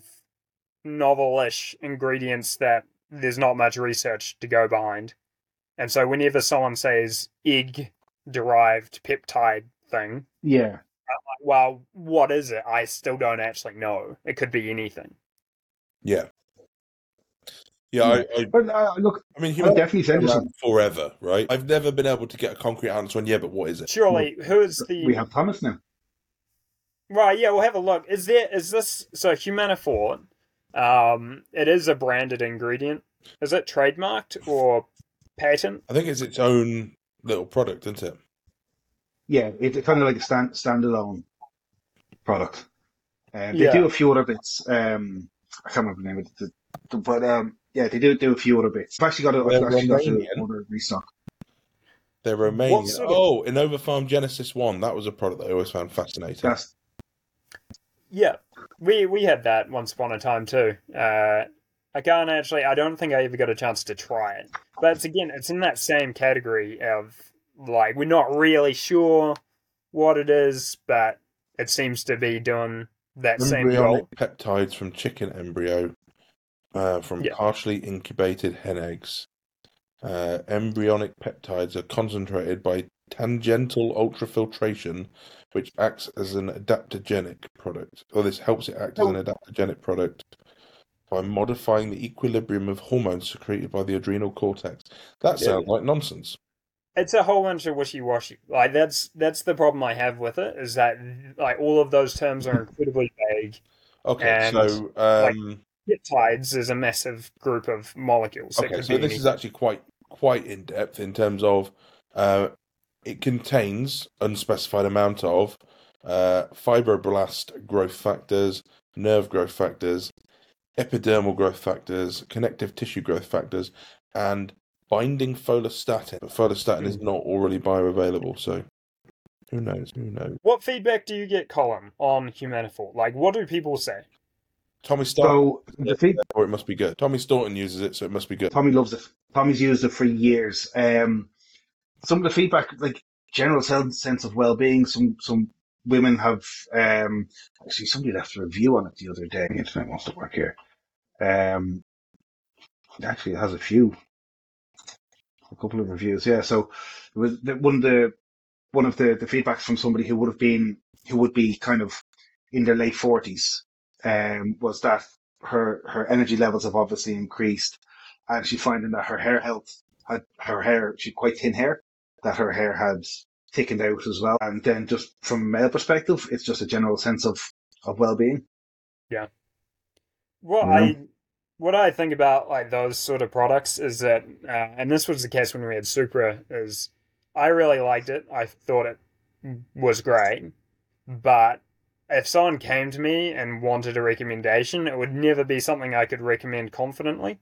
novel-ish ingredients that there's not much research to go behind. And so whenever someone says egg-derived peptide thing, yeah, I'm like, well, what is it? I still don't actually know. It could be anything. Yeah. Yeah, I, I but, uh, look, I mean, human definitely said forever, right? I've never been able to get a concrete answer on, yeah, but what is it? Surely, well, who is the... We have Thomas now. Right, yeah, we'll have a look. Is there, is this, so Humanofort, um, it is a branded ingredient. Is it trademarked or patent? I think it's its own little product, isn't it? Yeah, it's kind of like a stand, standalone product. Uh, they yeah. do a few other bits. Um, I can't remember the name of it, but um, yeah, they do do a few other bits. I've actually got a, I've actually got a restock. They're Romanian. Sort of... Oh, Innova Farm Genesis One. That was a product that I always found fascinating. That's... Yeah, we we had that once upon a time too. Uh, I can't actually. I don't think I ever got a chance to try it. But it's, again, it's in that same category of like we're not really sure what it is, but it seems to be doing that same role. Peptides from chicken embryo, uh, from yeah. partially incubated hen eggs. Uh, embryonic peptides are concentrated by tangential ultrafiltration, which acts as an adaptogenic product. Or this helps it act oh. as an adaptogenic product by modifying the equilibrium of hormones secreted by the adrenal cortex. That sounds yeah. like nonsense. It's a whole bunch of wishy-washy. Like that's that's the problem I have with it, is that like all of those terms are incredibly vague. Okay, and, so um, like, peptides is a massive group of molecules. Okay, so this any... is actually quite quite in depth in terms of uh, it contains unspecified amount of uh, fibroblast growth factors, nerve growth factors, epidermal growth factors, connective tissue growth factors, and binding folostatin, but folostatin mm-hmm. is not already bioavailable, so who knows, who knows. What feedback do you get, Colin, on Humanofort? Like, what do people say? Tommy Staunton, so the feed- or it must be good. Tommy Staunton uses it, so it must be good. Tommy loves it. Tommy's used it for years. Um, some of the feedback, like, general sense of well-being, some some women have, um, actually, somebody left a review on it the other day. The internet wants to work here. Um, actually, it has a few. A couple of reviews, yeah. So it was one of the one of the, the feedbacks from somebody who would have been who would be kind of in their late forties, um, was that her her energy levels have obviously increased, and she's finding that her hair health had her hair she had quite thin hair that her hair had thickened out as well. And then just from a male perspective, it's just a general sense of of well being. Yeah. Well, mm-hmm. I. What I think about like those sort of products is that, uh, and this was the case when we had Supra, is I really liked it. I thought it was great. But if someone came to me and wanted a recommendation, it would never be something I could recommend confidently.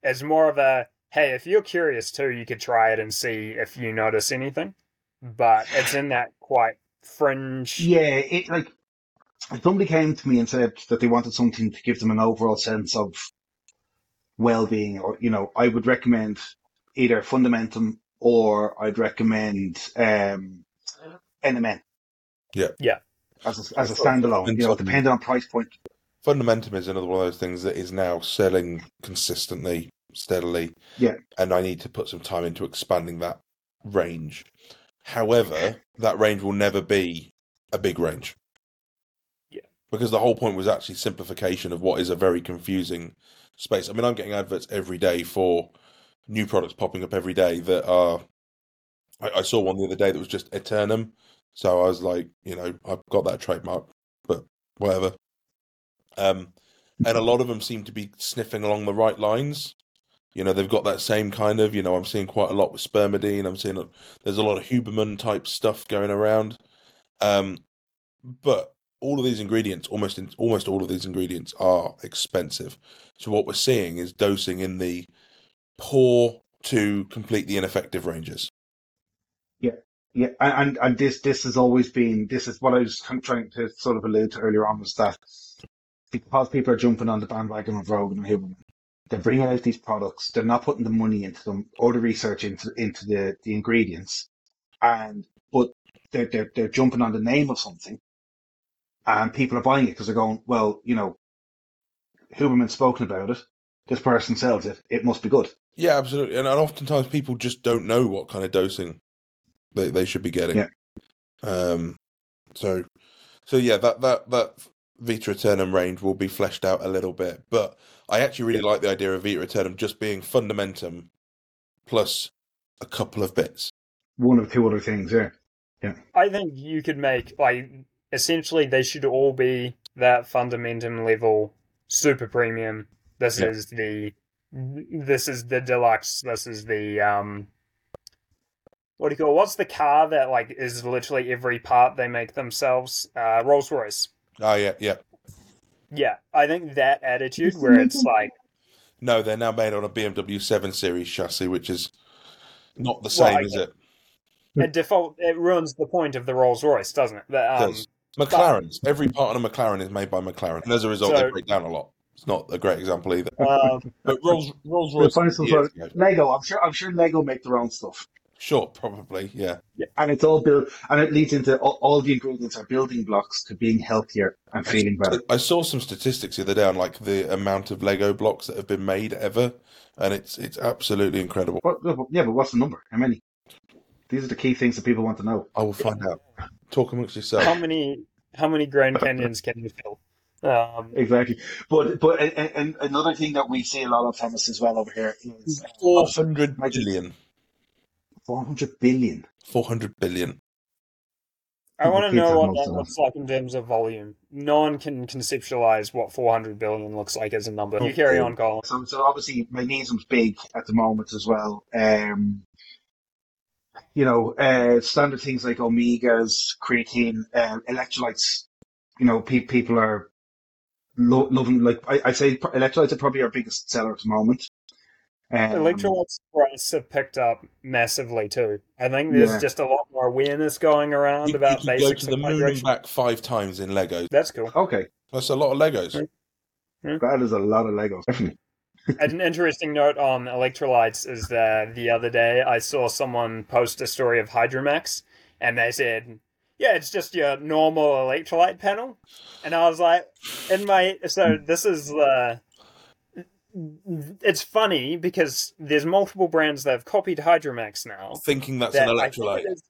It's more of a, hey, if you're curious too, you could try it and see if you notice anything. But it's in that quite fringe... Yeah, it like if somebody came to me and said that they wanted something to give them an overall sense of well-being, or you know, I would recommend either Fundamentum or I'd recommend um N M N. Yeah, yeah, as a, as a standalone, you know, depending on price point. Fundamentum is another one of those things that is now selling consistently, steadily. Yeah, and I need to put some time into expanding that range. However, that range will never be a big range, yeah, because the whole point was actually simplification of what is a very confusing space. I mean, I'm getting adverts every day for new products popping up every day that are. I, I saw one the other day that was just Aeternum, so I was like, you know, I've got that trademark, but whatever. Um, and a lot of them seem to be sniffing along the right lines. You know, they've got that same kind of. You know, I'm seeing quite a lot with spermidine. I'm seeing a, there's a lot of Huberman type stuff going around, um, but. All of these ingredients, almost in, almost all of these ingredients are expensive. So what we're seeing is dosing in the poor to completely ineffective ranges. Yeah, yeah, and and this this has always been this is what I was kind of trying to sort of allude to earlier on, was that because people are jumping on the bandwagon of Rogan and Huberman, they're bringing out these products, they're not putting the money into them or the research into into the, the ingredients, and but they're, they're they're jumping on the name of something. And people are buying it because they're going, well, you know, Huberman's spoken about it. This person sells it. It must be good. Yeah, absolutely. And, and oftentimes people just don't know what kind of dosing they, they should be getting. Yeah. Um, so So yeah, that that that Vita Aeternum range will be fleshed out a little bit, but I actually really like the idea of Vita Aeternum just being Fundamentum plus a couple of bits. One or two other things, yeah. Yeah. I think you could make, like, essentially they should all be that Fundamentum level super premium. This yeah. is the this is the deluxe, this is the um what do you call it? What's the car that, like, is literally every part they make themselves? Uh, Rolls Royce. Oh, yeah, yeah. Yeah, I think that attitude where it's like... No, they're now made on a B M W seven Series chassis, which is not the same, well, is it? It default, it ruins the point of the Rolls Royce, doesn't it? But, um, it does. McLaren's. But, every part of a McLaren is made by McLaren, and as a result, so, they break down a lot. It's not a great example either. Um, but Rolls, Rolls Royce... Are, Lego, I'm sure, I'm sure Lego make their own stuff. Sure, probably, yeah. yeah. And it's all built, and it leads into all, all the ingredients are building blocks to being healthier and feeling better. I saw some statistics the other day on, like, the amount of Lego blocks that have been made ever, and it's it's absolutely incredible. What, yeah, but what's the number? How many? These are the key things that people want to know. I will find out. Talk amongst yourself. How many how many Grand Canyons can you fill? Um, exactly, but but and, and another thing that we see a lot of, Thomas, as well over here is four hundred billion. four hundred billion four hundred billion I want to know what that looks like in terms of volume. No one can conceptualize what four hundred billion looks like as a number. You carry on, Colin. So, so obviously, magnesium's big at the moment as well. Um, you know, uh, standard things like omegas, creatine, uh, electrolytes. You know, pe- people are lo- loving, like, I, I say electrolytes are probably our biggest seller at the moment. Um, Electrolytes price have picked up massively too. I think there's yeah. just a lot more awareness going around you, about you basics. You go to the moon and back five times in Legos. That's cool. Okay, that's a lot of Legos. Mm-hmm. That is a lot of Legos. An interesting note on electrolytes is that the other day I saw someone post a story of Hydra Max, and they said, "Yeah, it's just your normal electrolyte panel," and I was like, "In my so this is the." Uh, It's funny because there's multiple brands that have copied Hydra Max now. Thinking that's that an electrolyte. Is,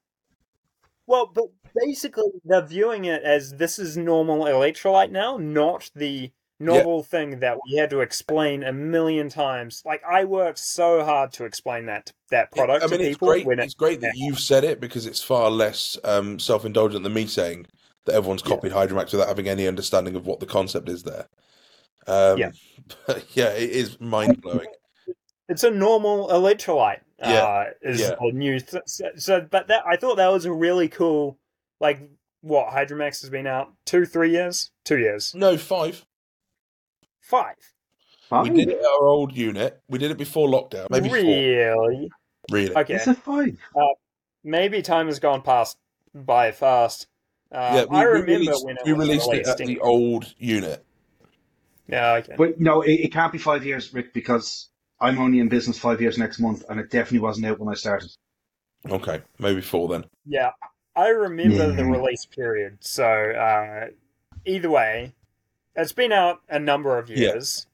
well, but basically they're viewing it as this is normal electrolyte now, not the novel yep. thing that we had to explain a million times. Like, I worked so hard to explain that that product yeah, I mean, to it's people. Great, when it's it, great that you've said it because it's far less um, self-indulgent than me saying that everyone's copied yeah. Hydra Max without having any understanding of what the concept is there. Um, yeah, but yeah, it is mind blowing. It's a normal electrolyte. Yeah, uh, is yeah. a new th- so, so. But that I thought that was a really cool. Like, what Hydromax has been out two, three years, two years. No, five. Five. five? We did it at our old unit. We did it before lockdown. Maybe really, four. really. Okay, it's a five. Uh, maybe time has gone past by fast. Uh, yeah, we, I remember we released, when it we was released it at the old unit. Yeah, okay. But no, it, it can't be five years, Rick, because I'm only in business five years next month, and it definitely wasn't out when I started. Okay, maybe four then. Yeah, I remember yeah. the release period. So uh, either way, it's been out a number of years,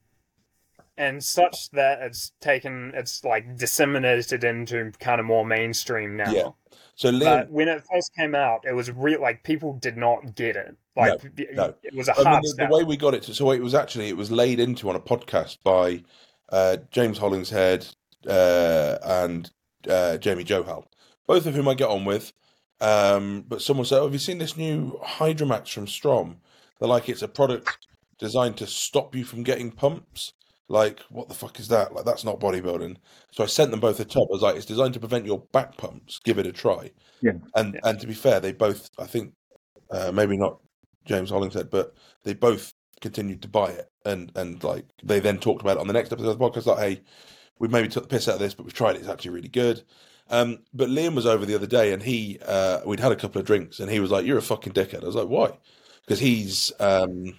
yeah. and such that it's taken, it's like disseminated into kind of more mainstream now. Yeah. So Liam, but when it first came out, it was real. Like, people did not get it. Like no, no. it was a hard I mean, the, the way we got it to, so it was actually it was laid into on a podcast by uh, James Hollingshead uh, and uh, Jamie Johal, both of whom I get on with. Um, but someone said, oh, "Have you seen this new Hydromax from Strom?" They're like, "It's a product designed to stop you from getting pumps." Like, what the fuck is that? Like, that's not bodybuilding. So I sent them both a tub. I was like, it's designed to prevent your back pumps. Give it a try. Yeah. And yeah. and to be fair, they both, I think, uh, maybe not James Hollingshead, but they both continued to buy it. And, and like, they then talked about it on the next episode of the podcast. Like, hey, we maybe took the piss out of this, but we've tried it. It's actually really good. Um, but Liam was over the other day, and he uh, we'd had a couple of drinks, and he was like, "You're a fucking dickhead." I was like, "Why?" Because he's... Um,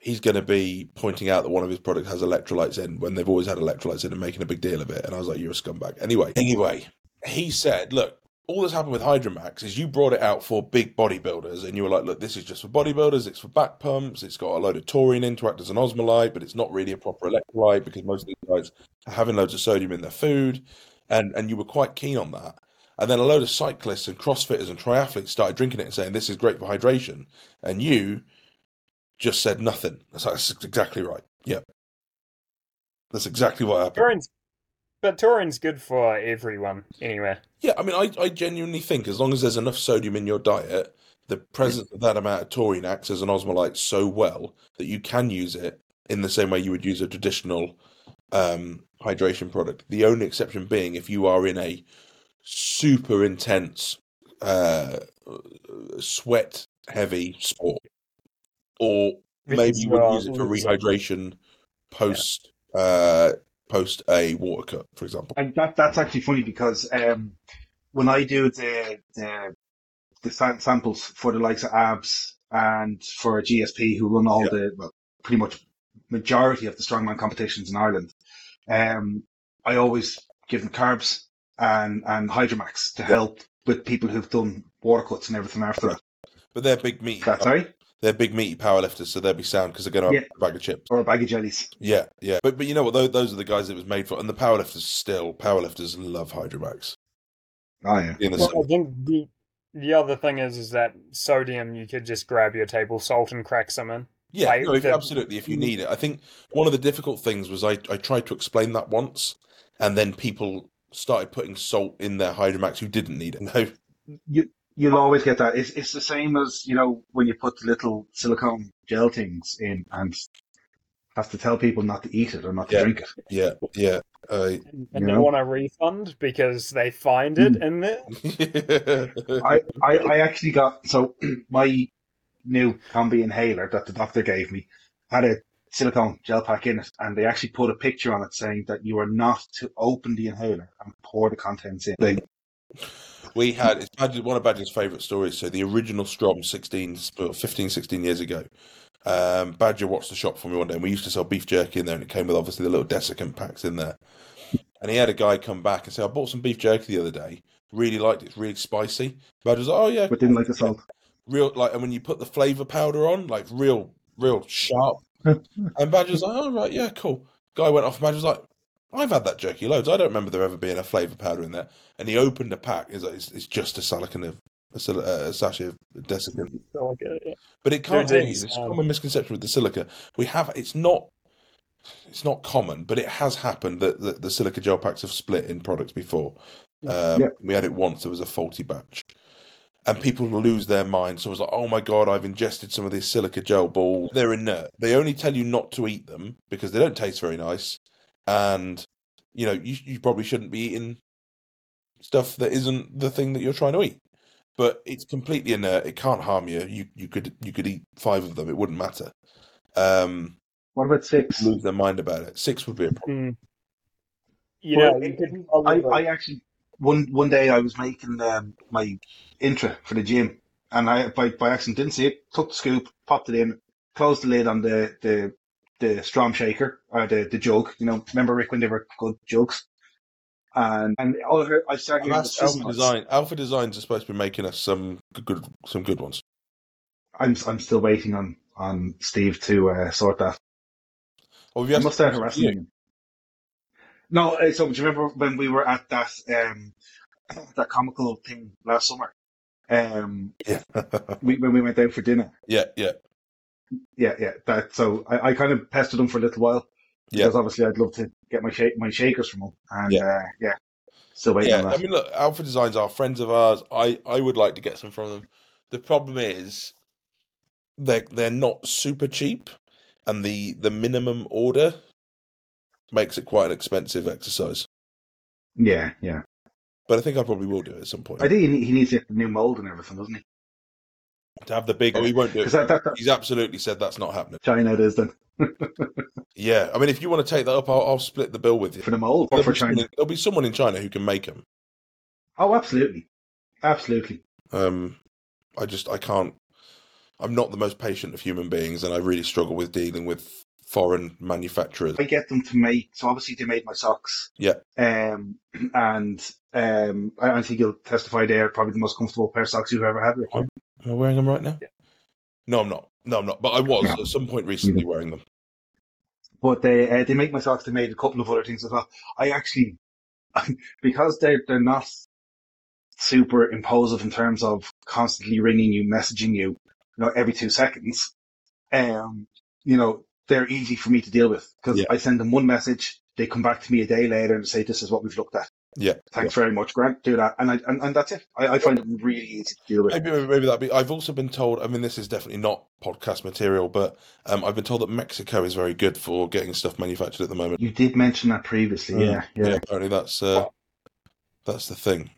he's going to be pointing out that one of his products has electrolytes in when they've always had electrolytes in and making a big deal of it. And I was like, you're a scumbag. Anyway, anyway, he said, look, all that's happened with Hydra Max is you brought it out for big bodybuilders and you were like, look, this is just for bodybuilders. It's for back pumps. It's got a load of taurine in to act as an osmolite, but it's not really a proper electrolyte because most of these guys are having loads of sodium in their food. And, and you were quite keen on that. And then a load of cyclists and CrossFitters and triathletes started drinking it and saying, this is great for hydration. And you just said nothing. That's, that's exactly right. Yep. That's exactly what happened. Turin's, but Turin's good for everyone anyway. Yeah, I mean, I, I genuinely think as long as there's enough sodium in your diet, the presence of that amount of taurine acts as an osmolite so well that you can use it in the same way you would use a traditional um, hydration product. The only exception being if you are in a super intense, uh, sweat-heavy sport, or maybe you would use it for rehydration post yeah. uh, post a water cut, for example. And that that's actually funny because um, when I do the the the samples for the likes of A B S and for G S P, who run all yeah. the well, pretty much majority of the strongman competitions in Ireland, um, I always give them carbs and and Hydra Max to yeah. help with people who've done water cuts and everything after that. But they're big meaty. That's right. They're big meaty powerlifters, so they'll be sound because they're going to have yeah. a bag of chips or a bag of jellies. Yeah, yeah. But but you know what? Those, those are the guys it was made for, and the powerlifters still powerlifters love Hydra Max. Oh yeah. You know, well, so- I think the the other thing is is that sodium you could just grab your table salt and crack some in. Yeah, like, no, if, the, absolutely. If you need it, I think one of the difficult things was I, I tried to explain that once, and then people started putting salt in their Hydromax who didn't need it. No, you you'll always get that. It's it's the same as you know when you put the little silicone gel things in and have to tell people not to eat it or not to yeah, drink it. Yeah, yeah. Uh, and they know? want a refund because they find it mm. in there. I, I I actually got so my new combi inhaler that the doctor gave me had a silicone gel pack in it, and they actually put a picture on it saying that you are not to open the inhaler and pour the contents in. They... We had it's one of Badger's favourite stories. So the original Strom sixteen, fifteen, sixteen years ago, um, Badger watched the shop for me one day, and we used to sell beef jerky in there, and it came with obviously the little desiccant packs in there. And he had a guy come back and say, I bought some beef jerky the other day, really liked it, it's really spicy. Badger was like, oh yeah, but didn't like the salt. Real, like, and when you put the flavour powder on, like, real, real sharp. And Badger's like, oh, right, yeah, cool. Guy went off, Badger's like, I've had that jerky loads. I don't remember there ever being a flavour powder in there. And he opened a pack. It's like, it's, it's just a salicin of, a, a sachet of desiccant. Silica, yeah. But it can't be. It's a common misconception with the silica. We have, it's not, it's not common, but it has happened that, that the silica gel packs have split in products before. Um, yeah. We had it once. There was a faulty batch. And people lose their mind. So I was like, oh my God, I've ingested some of this silica gel ball. They're inert. They only tell you not to eat them because they don't taste very nice. And, you know, you, you probably shouldn't be eating stuff that isn't the thing that you're trying to eat. But it's completely inert. It can't harm you. You you could you could eat five of them. It wouldn't matter. Um, what about six? Lose their mind about it. Six would be a problem. Mm. You well, know, it, it, I, I actually... One one day I was making um, my intra for the gym, and I by, by accident didn't see it, took the scoop, popped it in, closed the lid on the the, the Strom shaker, or the, the jug. You know, remember Rick when they were good jugs? And and all of it, I started Alpha, Alpha Design. Alpha Designs are supposed to be making us some good some good ones. I'm I'm still waiting on, on Steve to uh, sort that. Oh, you I must start harassing you. him. No, so do you remember when we were at that um, that comical thing last summer? Um, yeah. we, when we went out for dinner. Yeah, yeah. Yeah, yeah. That, so I, I kind of pestered him for a little while. Yeah. Because obviously I'd love to get my sh- my shakers from him. And yeah. Uh, yeah. Still waiting yeah, on that. I mean, look, Alpha Designs are friends of ours. I, I would like to get some from them. The problem is they're, they're not super cheap. And the, the minimum order... makes it quite an expensive exercise. Yeah, yeah. But I think I probably will do it at some point. I think he needs to get the new mould and everything, doesn't he? To have the big... Oh, he won't do it. That, that, that... He's absolutely said that's not happening. China it is, then. Yeah, I mean, if you want to take that up, I'll, I'll split the bill with you. For the mould or for China? Someone, there'll be someone in China who can make them. Oh, absolutely. Absolutely. Um, I just, I can't... I'm not the most patient of human beings, and I really struggle with dealing with foreign manufacturers. I get them to make, so obviously they made my socks. Yeah. Um, and um, I, I think you'll testify they're probably the most comfortable pair of socks you've ever had. Am I wearing them right now? Yeah. No, I'm not. No, I'm not. But I was no. at some point recently mm-hmm. wearing them. But they uh, they make my socks. They made a couple of other things as well. I actually, because they're, they're not super imposive in terms of constantly ringing you, messaging you, you know, every two seconds. Um, you know, they're easy for me to deal with because yeah. I send them one message, they come back to me a day later and say, this is what we've looked at. Yeah. Thanks yeah. very much, Grant. Do that. And I and, and that's it. I, I find it really easy to deal with. Maybe, maybe that'd be, I've also been told, I mean, this is definitely not podcast material, but um, I've been told that Mexico is very good for getting stuff manufactured at the moment. You did mention that previously. Mm. Yeah, yeah. Yeah. Apparently that's, uh, that's the thing.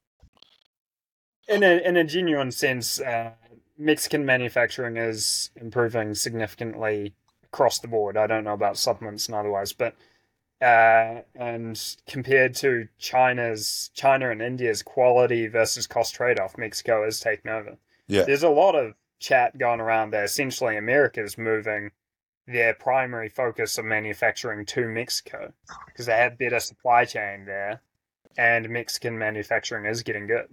In a, in a genuine sense, uh, Mexican manufacturing is improving significantly across the board. I don't know about supplements and otherwise, but uh, and compared to China's China and India's quality versus cost trade-off, Mexico is taking over. Yeah. There's a lot of chat going around that essentially America is moving their primary focus of manufacturing to Mexico because they have better supply chain there. And Mexican manufacturing is getting good.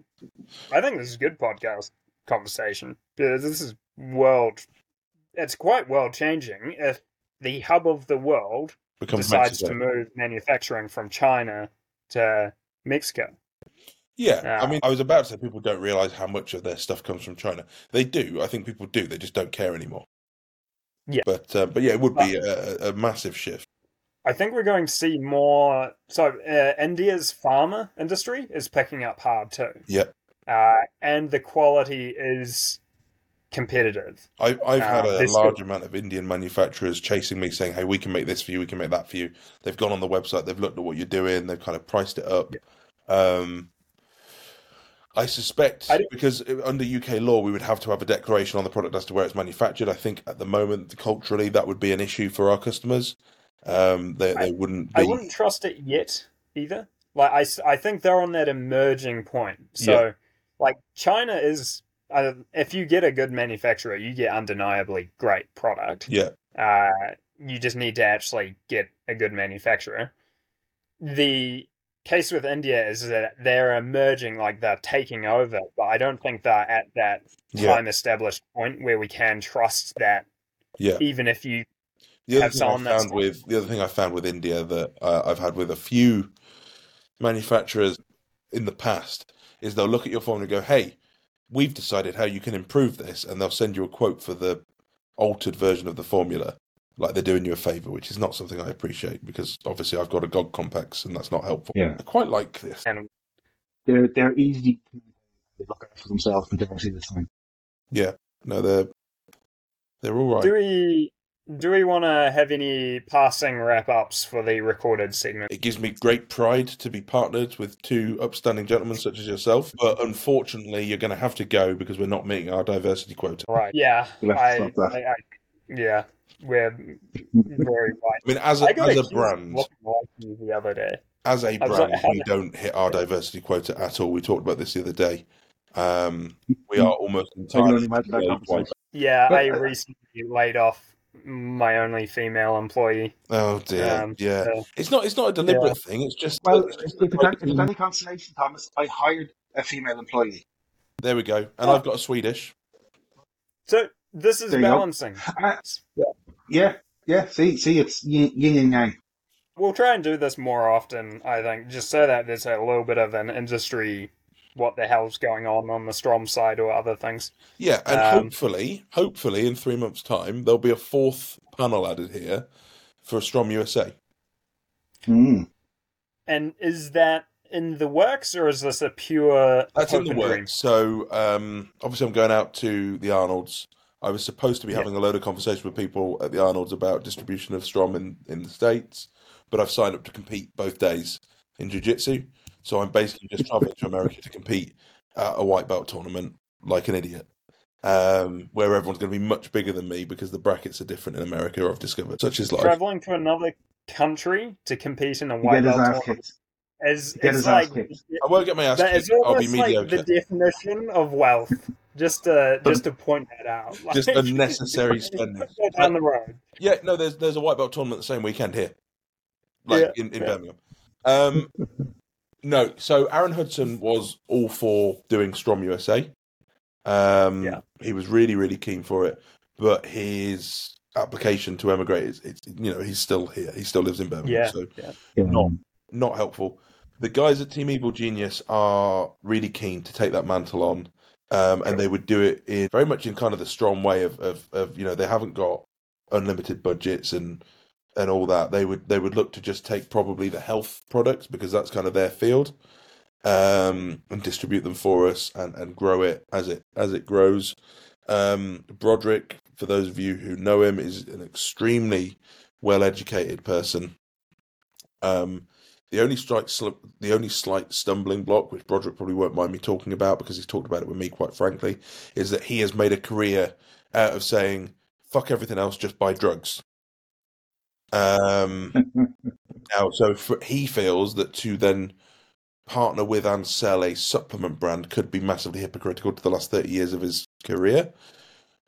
I think this is a good podcast conversation. This is world. It's quite world changing if the hub of the world Becomes decides Mexico. to move manufacturing from China to Mexico. Yeah, uh, I mean, I was about to say people don't realize how much of their stuff comes from China. They do. I think people do. They just don't care anymore. Yeah, but uh, but yeah, it would but, be a, a massive shift. I think we're going to see more. So uh, India's pharma industry is picking up hard too. Yeah, uh, and the quality is competitive. I, I've uh, had a large good. amount of Indian manufacturers chasing me, saying, "Hey, we can make this for you. We can make that for you." They've gone on the website. They've looked at what you're doing. They've kind of priced it up. Yeah. Um, I suspect I because under U K law, we would have to have a declaration on the product as to where it's manufactured. I think at the moment, culturally, that would be an issue for our customers. Um, they, they I, wouldn't. Be... I wouldn't trust it yet either. Like I, I think they're on that emerging point. So, yeah. like China is, uh, if you get a good manufacturer, you get undeniably great product. Yeah. Uh, you just need to actually get a good manufacturer. The case with India is that they're emerging, like they're taking over, but I don't think they're at that yeah. time established point where we can trust that. Yeah. Even if you. The other, thing I found with, the other thing I found with India that uh, I've had with a few manufacturers in the past is they'll look at your form and go, hey, we've decided how you can improve this, and they'll send you a quote for the altered version of the formula, like they're doing you a favour, which is not something I appreciate because obviously I've got a G O G complex and that's not helpful. Yeah. I quite like this. And they're, they're easy to look after themselves and don't see the time. Yeah, no, they're, they're all right. Do we... Do we want to have any passing wrap-ups for the recorded segment? It gives me great pride to be partnered with two upstanding gentlemen such as yourself, but unfortunately you're going to have to go because we're not meeting our diversity quota. Right, yeah. I, I, I, yeah, we're very right. I mean, as a, as a brand, the other day. as a brand, like, we don't hit our diversity quota at all. We talked about this the other day. Um, we are almost entirely... yeah, I recently laid off my only female employee. Oh dear, um, yeah. So, it's not. It's not a deliberate yeah. thing. It's just. Well, it's just if it's any consolation, Thomas, I hired a female employee. There we go, and oh. I've got a Swedish. So this is balancing. Uh, yeah, yeah. See, see, it's yin, yin and yang. We'll try and do this more often, I think, just so that there's a little bit of an industry. What the hell's going on on the Strom side or other things. Yeah, and um, hopefully, hopefully in three months' time, there'll be a fourth panel added here for Strom U S A. Mm. And is that in the works, or is this a pure... That's in the works. Dream? So, um, obviously I'm going out to the Arnolds. I was supposed to be yeah. having a load of conversation with people at the Arnolds about distribution of Strom in, in the States, but I've signed up to compete both days in Jiu-Jitsu. So I'm basically just traveling to America to compete at a white belt tournament like an idiot, um, where everyone's going to be much bigger than me because the brackets are different in America, I've discovered. Such is life. Traveling to another country to compete in a white belt tournament is like... I won't get my ass kicked. I'll be mediocre. Like the definition of wealth. Just to, just to point that out. Like, just unnecessary spending. Down the road. Yeah, no, there's there's a white belt tournament the same weekend here. Like yeah, in, in yeah. Birmingham. Um... No, so Aaron Hudson was all for doing Strom U S A. Um, yeah. He was really, really keen for it, but his application to emigrate is, it's, you know, he's still here. He still lives in Birmingham, yeah. so yeah. not not helpful. the guys at Team Evil Genius are really keen to take that mantle on, um, and they would do it in very much in kind of the strong way of, of, of, you know, they haven't got unlimited budgets and and all that. They would they would look to just take probably the health products because that's kind of their field, um, and distribute them for us and, and grow it as it as it grows. Um, Broderick, for those of you who know him, is an extremely well-educated person. Um, the only slight, sl- the only slight stumbling block, which Broderick probably won't mind me talking about because he's talked about it with me, quite frankly, is that he has made a career out of saying "fuck everything else, just buy drugs." Um, now, so for, he feels that to then partner with and sell a supplement brand could be massively hypocritical to the last thirty years of his career.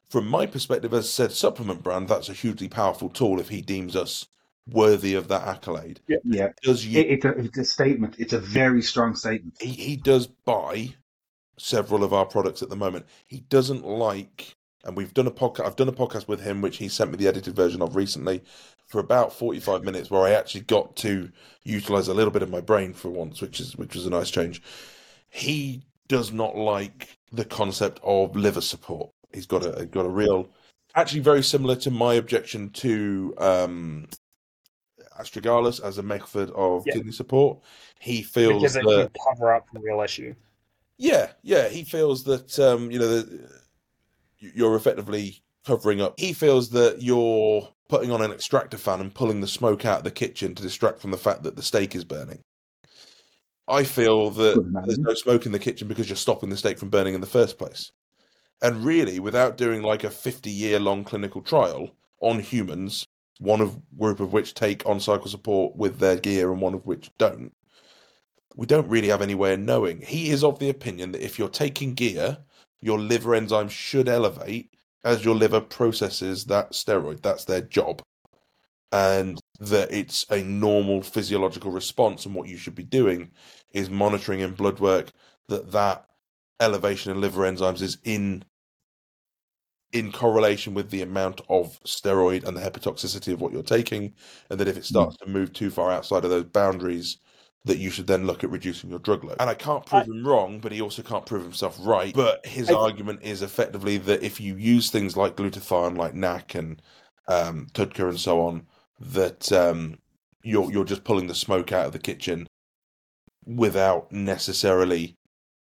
From my perspective, as said supplement brand, that's a hugely powerful tool if he deems us worthy of that accolade. Yeah, yeah. Does you, it, it, it's a statement. It's a very strong statement. He, he does buy several of our products at the moment. He doesn't like, and we've done a podcast. I've done a podcast with him, which he sent me the edited version of recently, for about forty-five minutes, where I actually got to utilize a little bit of my brain for once, which is which was a nice change. He does not like the concept of liver support. He's got a got a real, actually very similar to my objection to um, Astragalus as a method of yeah. kidney support. He feels because that it can cover up the real issue. Yeah, yeah. He feels that um, you know the, you're effectively covering up. He feels that you're putting on an extractor fan and pulling the smoke out of the kitchen to distract from the fact that the steak is burning. I feel that there's no smoke in the kitchen because you're stopping the steak from burning in the first place. And really, without doing like a fifty-year-long clinical trial on humans, one of group of which take on-cycle support with their gear and one of which don't, we don't really have any way of knowing. He is of the opinion that if you're taking gear, your liver enzymes should elevate as your liver processes that steroid. That's their job. And that it's a normal physiological response, and what you should be doing is monitoring in blood work that that elevation in liver enzymes is in in correlation with the amount of steroid and the hepatotoxicity of what you're taking, and that if it starts to move too far outside of those boundaries, that you should then look at reducing your drug load. And I can't prove I, him wrong, but he also can't prove himself right. But his I, argument is effectively that if you use things like glutathione, like N A C and um, Tudka and so on, that um, you're you're just pulling the smoke out of the kitchen without necessarily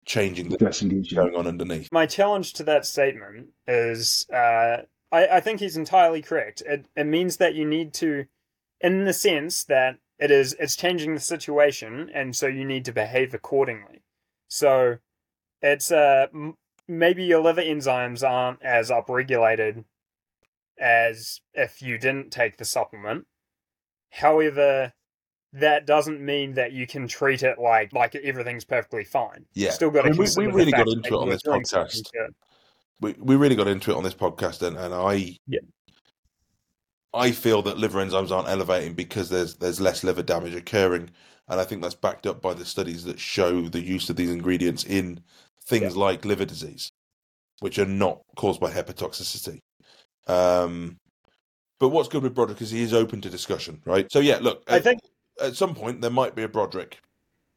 changing the dressing going on underneath. My challenge to that statement is, uh, I, I think he's entirely correct. It, it means that you need to, in the sense that It is, it's changing the situation, and so you need to behave accordingly. So it's, uh, m- maybe your liver enzymes aren't as upregulated as if you didn't take the supplement. However, that doesn't mean that you can treat it like, like everything's perfectly fine. Yeah. Still got to we, we really got into it on this podcast. We we really got into it on this podcast, and, and I... Yeah. I feel that liver enzymes aren't elevating because there's there's less liver damage occurring, and I think that's backed up by the studies that show the use of these ingredients in things yeah. like liver disease, which are not caused by hepatotoxicity. Um, but what's good with Broderick is he is open to discussion, right? So yeah, look, I at, think at some point there might be a Broderick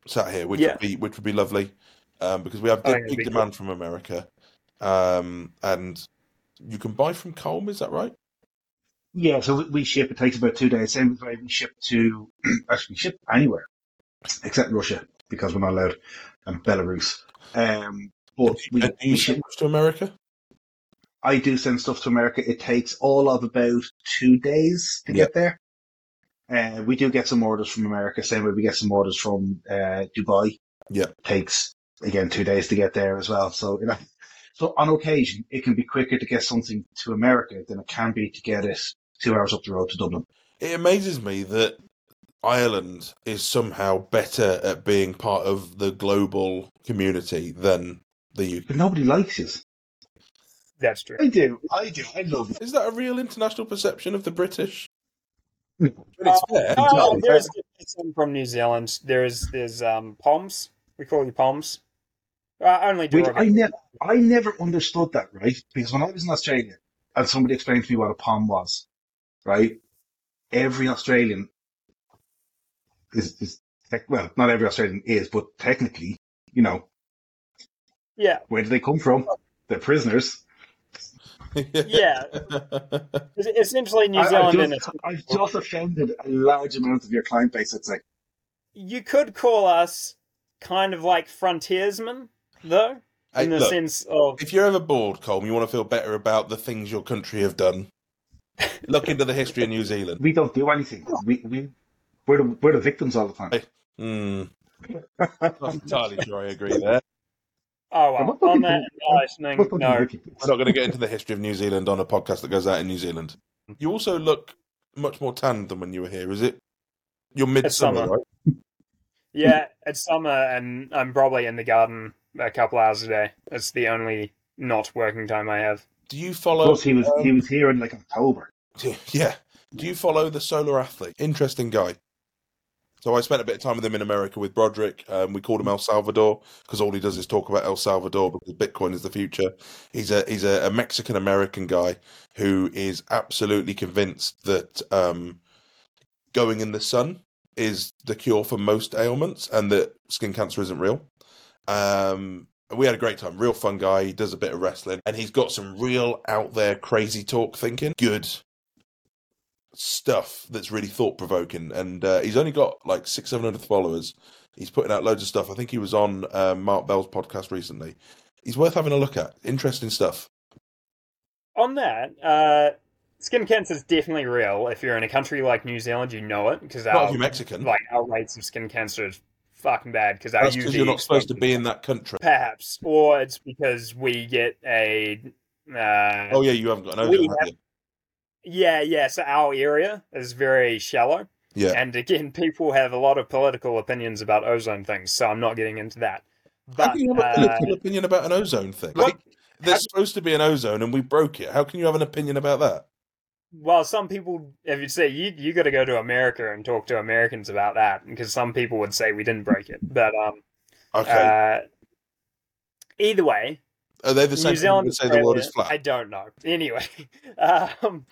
sat here, which yeah. would be which would be lovely, um, because we have big, big demand cool. from America, um, and you can buy from Colm, is that right? Yeah, so we ship. It takes about two days. Same as we ship to actually ship anywhere except Russia because we're not allowed, and Belarus. Um, but we, do you we ship to America. I do send stuff to America. It takes all of about two days to yeah. get there. Uh, we do get some orders from America. Same way we get some orders from uh, Dubai. Yeah, it takes again two days to get there as well. So you know, so on occasion it can be quicker to get something to America than it can be to get it two hours up the road to Dublin. It amazes me that Ireland is somehow better at being part of the global community than the U K. But nobody likes us. That's true. I do. I do. I love it. Is that a real international perception of the British? But it's uh, fair. Uh, there's some from New Zealand. There's, there's um, Poms. We call you Poms. Uh, only Wait, I never, I never understood that, right? Because when I was in Australia and somebody explained to me what a pom was, right? Every Australian is, is well, not every Australian is, but technically, you know. Yeah. Where do they come from? They're prisoners. Yeah. It's essentially New Zealand. I've just, I've just offended a large amount of your client base, I'd say. You could call us kind of like frontiersmen, though, hey, in the look, sense of... If you're ever bored, Colm, you want to feel better about the things your country have done. Look into the history of New Zealand. We don't do anything. We, we, we're, the, we're the victims all the time. Mm. Not entirely sure I agree there. Oh, well, on that enlightening note, we're not going to get into the history of New Zealand on a podcast that goes out in New Zealand. You also look much more tanned than when you were here, is it? You're mid-summer, right? Yeah, it's summer, and I'm probably in the garden a couple hours a day. It's the only not working time I have. Do you follow... Of course, he was, um, he was here in, like, October. Yeah. Do you follow the Solar Athlete? Interesting guy. So I spent a bit of time with him in America with Broderick. Um, we called him El Salvador because all he does is talk about El Salvador because Bitcoin is the future. He's a he's a, a Mexican-American guy who is absolutely convinced that um, going in the sun is the cure for most ailments and that skin cancer isn't real. Um, we had a great time. Real fun guy. He does a bit of wrestling. And he's got some real out-there crazy talk thinking. Good stuff that's really thought-provoking, and uh, he's only got like six seven hundred followers. He's putting out loads of stuff. I think he was on uh, Mark Bell's podcast recently. He's worth having a look at. Interesting stuff. On that, uh, skin cancer is definitely real. If you're in a country like New Zealand, you know it because our, Mexican. Like, our rates of skin cancer is fucking bad because our U V you're not supposed to be in that country, perhaps, or it's because we get a. Uh, oh yeah, you haven't got an ozone. Yeah, yeah, so our area is very shallow. Yeah. And again, people have a lot of political opinions about ozone things, so I'm not getting into that. But, how can you have a political uh, opinion about an ozone thing? Like, there's supposed to be an ozone and we broke it. How can you have an opinion about that? Well, some people, if you'd say, you you got to go to America and talk to Americans about that, because some people would say we didn't break it. But um, okay. Uh, either way... Are they the same people who say the world is flat? I don't know. Anyway... Um,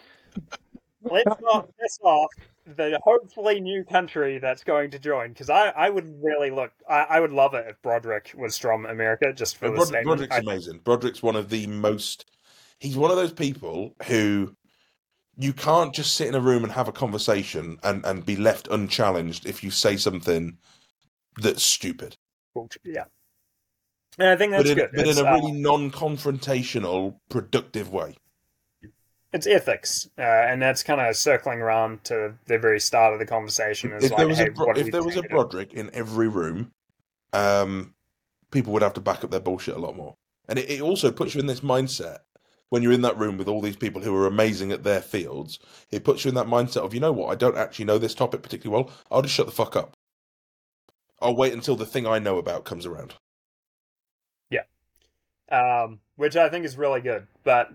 let's not piss off the hopefully new country that's going to join, because I, I would really look, I, I would love it if Broderick was from America, just for the Broderick, statement. Broderick's I, amazing. Broderick's one of the most, he's one of those people who you can't just sit in a room and have a conversation and, and be left unchallenged if you say something that's stupid. Yeah. And I think that's but in, good. But it's, in a really um, non-confrontational, productive way. It's ethics, uh, and that's kind of circling around to the very start of the conversation. Is if like, there was, hey, a, Bro- if there was a Broderick in every room, um, people would have to back up their bullshit a lot more. And it, it also puts you in this mindset, when you're in that room with all these people who are amazing at their fields, it puts you in that mindset of, you know what, I don't actually know this topic particularly well, I'll just shut the fuck up. I'll wait until the thing I know about comes around. Yeah. Um, which I think is really good, but...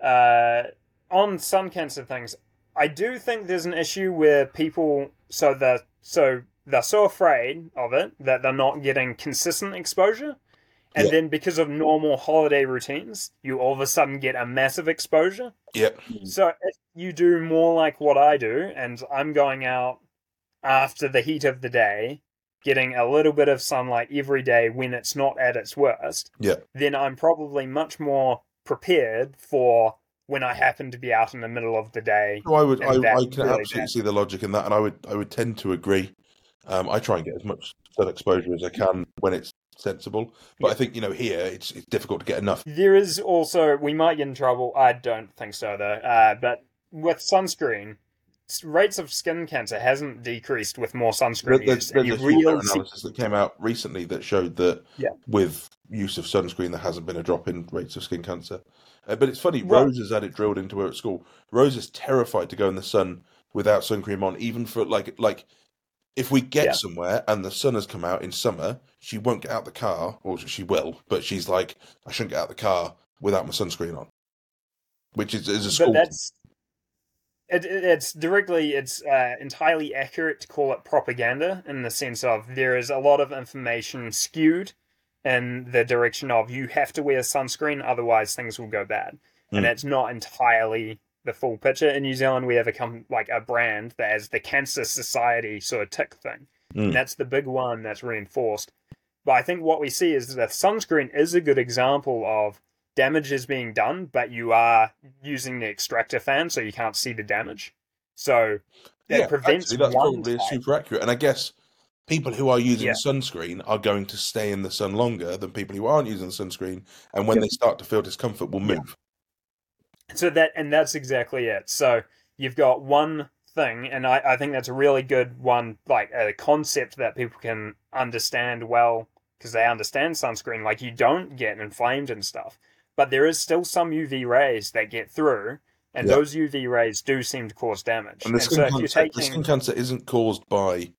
Uh, on sun cancer things, I do think there's an issue where people, so they're, so they're so afraid of it that they're not getting consistent exposure. And yeah. Then because of normal holiday routines, you all of a sudden get a massive exposure. Yeah. So if you do more like what I do, and I'm going out after the heat of the day, getting a little bit of sunlight every day when it's not at its worst, yeah. Then I'm probably much more... prepared for when I happen to be out in the middle of the day. So I would, I, I can really absolutely bad. see the logic in that, and I would, I would tend to agree. Um, I try and get as much sun exposure as I can when it's sensible, but yeah. I think you know here it's it's difficult to get enough. There is also we might get in trouble. I don't think so though. Uh, but with sunscreen, rates of skin cancer hasn't decreased with more sunscreen use. There's, there's a real analysis that came out recently that showed that yeah. with use of sunscreen there hasn't been a drop in rates of skin cancer. Uh, but it's funny, right. Rose has had it drilled into her at school. Rose is terrified to go in the sun without sun cream on, even for like like if we get yeah. somewhere and the sun has come out in summer, she won't get out the car, or she will, but she's like, I shouldn't get out the car without my sunscreen on. Which is, is a school... But that's... It, it, it's directly, it's uh, entirely accurate to call it propaganda in the sense of there is a lot of information skewed in the direction of you have to wear sunscreen, otherwise things will go bad. Mm. And it's not entirely the full picture. In New Zealand, we have a com- like a brand that has the Cancer Society sort of tick thing. Mm. That's the big one that's reinforced. But I think what we see is that sunscreen is a good example of damage is being done, but you are using the extractor fan, so you can't see the damage. So that yeah, prevents actually, that's one probably type. Super accurate. And I guess people who are using yeah. sunscreen are going to stay in the sun longer than people who aren't using sunscreen, and when yeah. they start to feel discomfort, will move. Yeah. So that, and that's exactly it. So you've got one thing, and I, I think that's a really good one, like a concept that people can understand well because they understand sunscreen. Like, you don't get inflamed and stuff, but there is still some U V rays that get through, and yeah. those U V rays do seem to cause damage. And the skin, and so cancer, taking... the skin cancer isn't caused by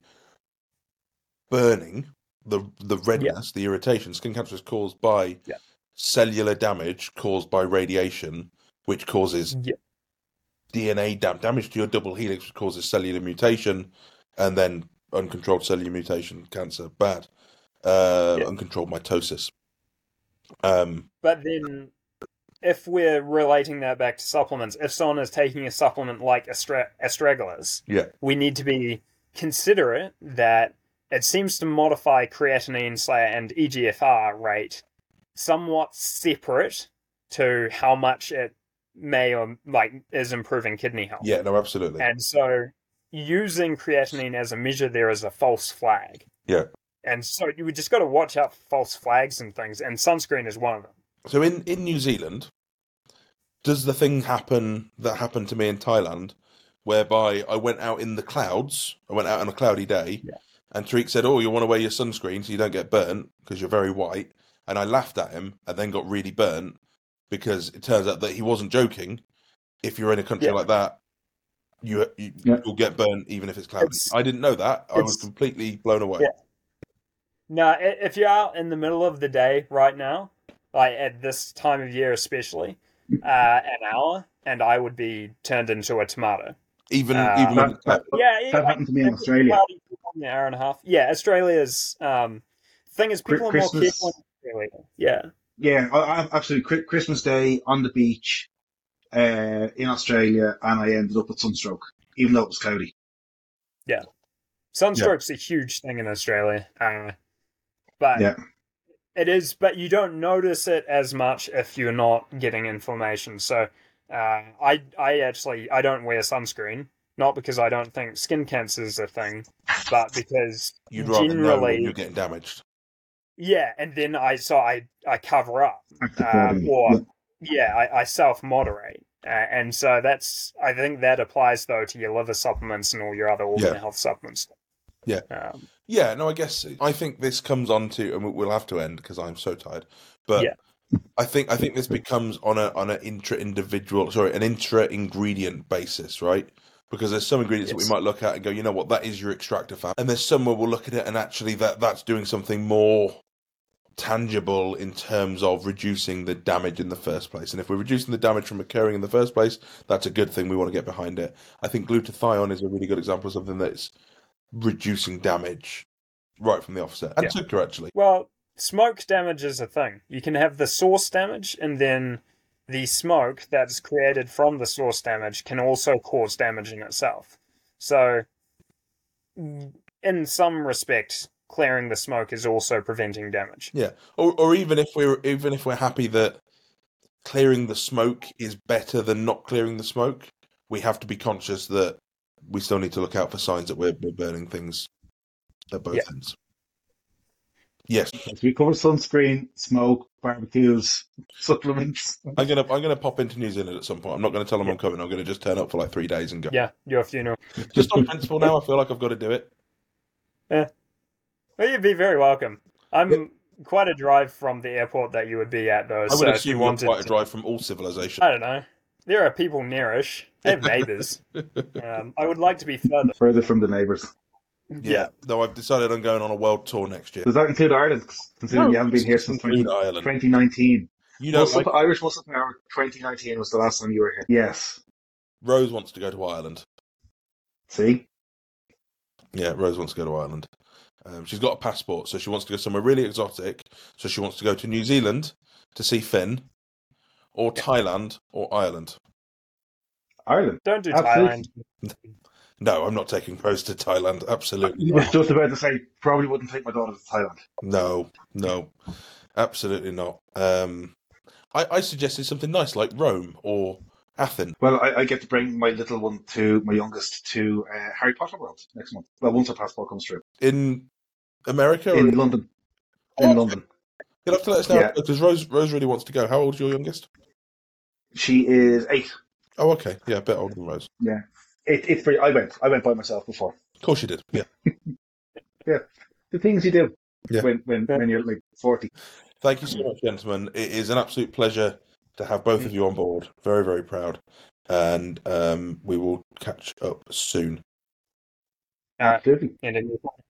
burning, the the redness, yeah. the irritation. Skin cancer is caused by yeah. cellular damage caused by radiation, which causes yeah. D N A dam- damage to your double helix, which causes cellular mutation, and then uncontrolled cellular mutation, cancer, bad. Uh, yeah. Uncontrolled mitosis. Um, but then, if we're relating that back to supplements, if someone is taking a supplement like Astra- Astragalus, yeah. we need to be considerate that it seems to modify creatinine and E G F R rate somewhat separate to how much it may or like is improving kidney health. Yeah, no, absolutely. And so using creatinine as a measure there is a false flag. Yeah. And so you just got to watch out for false flags and things, and sunscreen is one of them. So in, in New Zealand, does the thing happen that happened to me in Thailand, whereby I went out in the clouds, I went out on a cloudy day, yeah. and Tariq said, oh, you want to wear your sunscreen so you don't get burnt because you're very white. And I laughed at him and then got really burnt, because it turns out that he wasn't joking. If you're in a country yeah. like that, you, you yeah. you'll get burnt even if it's cloudy. It's, I didn't know that. I was completely blown away. Yeah. Now, if you're out in the middle of the day right now, like at this time of year especially, uh, an hour, and I would be turned into a tomato. Even uh, even that, that, yeah, that like, happened to me in Australia. An hour and a half. Yeah, Australia's um, thing is people Christmas. are more careful in Australia. Yeah. Yeah, I, absolutely. Christmas Day on the beach uh, in Australia, and I ended up with sunstroke, even though it was cloudy. Yeah, sunstroke's yeah. a huge thing in Australia, uh, but yeah. it is. But you don't notice it as much if you're not getting inflammation. So, uh, I, I actually, I don't wear sunscreen, not because I don't think skin cancer is a thing, but because you'd rather know when you're getting damaged. Yeah, and then I so I, I cover up, uh, or yeah, I, I self moderate, uh, and so that's I think that applies though to your liver supplements and all your other organ yeah. health supplements. Yeah, um, yeah. No, I guess I think this comes on to, and we'll have to end because I'm so tired. But yeah. I think I think this becomes on a on an intra individual, sorry, an intra ingredient basis, right? Because there's some ingredients yes. that we might look at and go, you know what, that is your extractor fan, and there's somewhere we'll look at it and actually that that's doing something more tangible in terms of reducing the damage in the first place. And if we're reducing the damage from occurring in the first place, that's a good thing. We want to get behind it. I think glutathione is a really good example of something that's reducing damage right from the offset. And yeah. sugar, actually. Well, smoke damage is a thing. You can have the source damage, and then the smoke that's created from the source damage can also cause damage in itself. So, in some respects, clearing the smoke is also preventing damage. Yeah, or or even if we're even if we're happy that clearing the smoke is better than not clearing the smoke, we have to be conscious that we still need to look out for signs that we're, we're burning things at both yeah. ends. Yes, we cover sunscreen, smoke, barbecues, supplements. I'm gonna I'm gonna pop into New Zealand at some point. I'm not gonna tell them yeah. I'm coming. I'm gonna just turn up for like three days and go. Yeah, your funeral. Just on principle now. I feel like I've got to do it. Yeah. Well, you'd be very welcome. I'm yeah. quite a drive from the airport that you would be at, though. I would so assume you're quite a to... drive from all civilization. I don't know. There are people nearish. They have neighbours. um, I would like to be further. Further from the neighbours. Yeah. yeah. Though I've decided I'm going on a world tour next year. Does that include Ireland? Considering no, you haven't been here since twenty nineteen. You know, like... Irish Muscle Power twenty nineteen was the last time you were here. Yes. Rose wants to go to Ireland. See? Yeah, Rose wants to go to Ireland. Um, she's got a passport, so she wants to go somewhere really exotic. So she wants to go to New Zealand to see Finn, or Thailand, or Ireland. Ireland. Don't do Absolutely. Thailand. No, I'm not taking Rose to Thailand. Absolutely. I was just about to say, probably wouldn't take my daughter to Thailand. No, no, absolutely not. Um, I, I suggested something nice like Rome or Athens. Well, I, I get to bring my little one to my youngest to uh, Harry Potter World next month. Well, once her passport comes through. In America? Or in, in London. In oh, London. You'll have to let us know, yeah. Because Rose Rose really wants to go. How old is your youngest? She is eight. Oh, okay. Yeah, a bit older than Rose. Yeah. It, it's pretty, I went. I went by myself before. Of course you did. Yeah. Yeah. The things you do yeah. when when, yeah. when you're like forty. Thank you so much, gentlemen. It is an absolute pleasure to have both of you on board. Very, very proud. And um, we will catch up soon. Absolutely. Uh,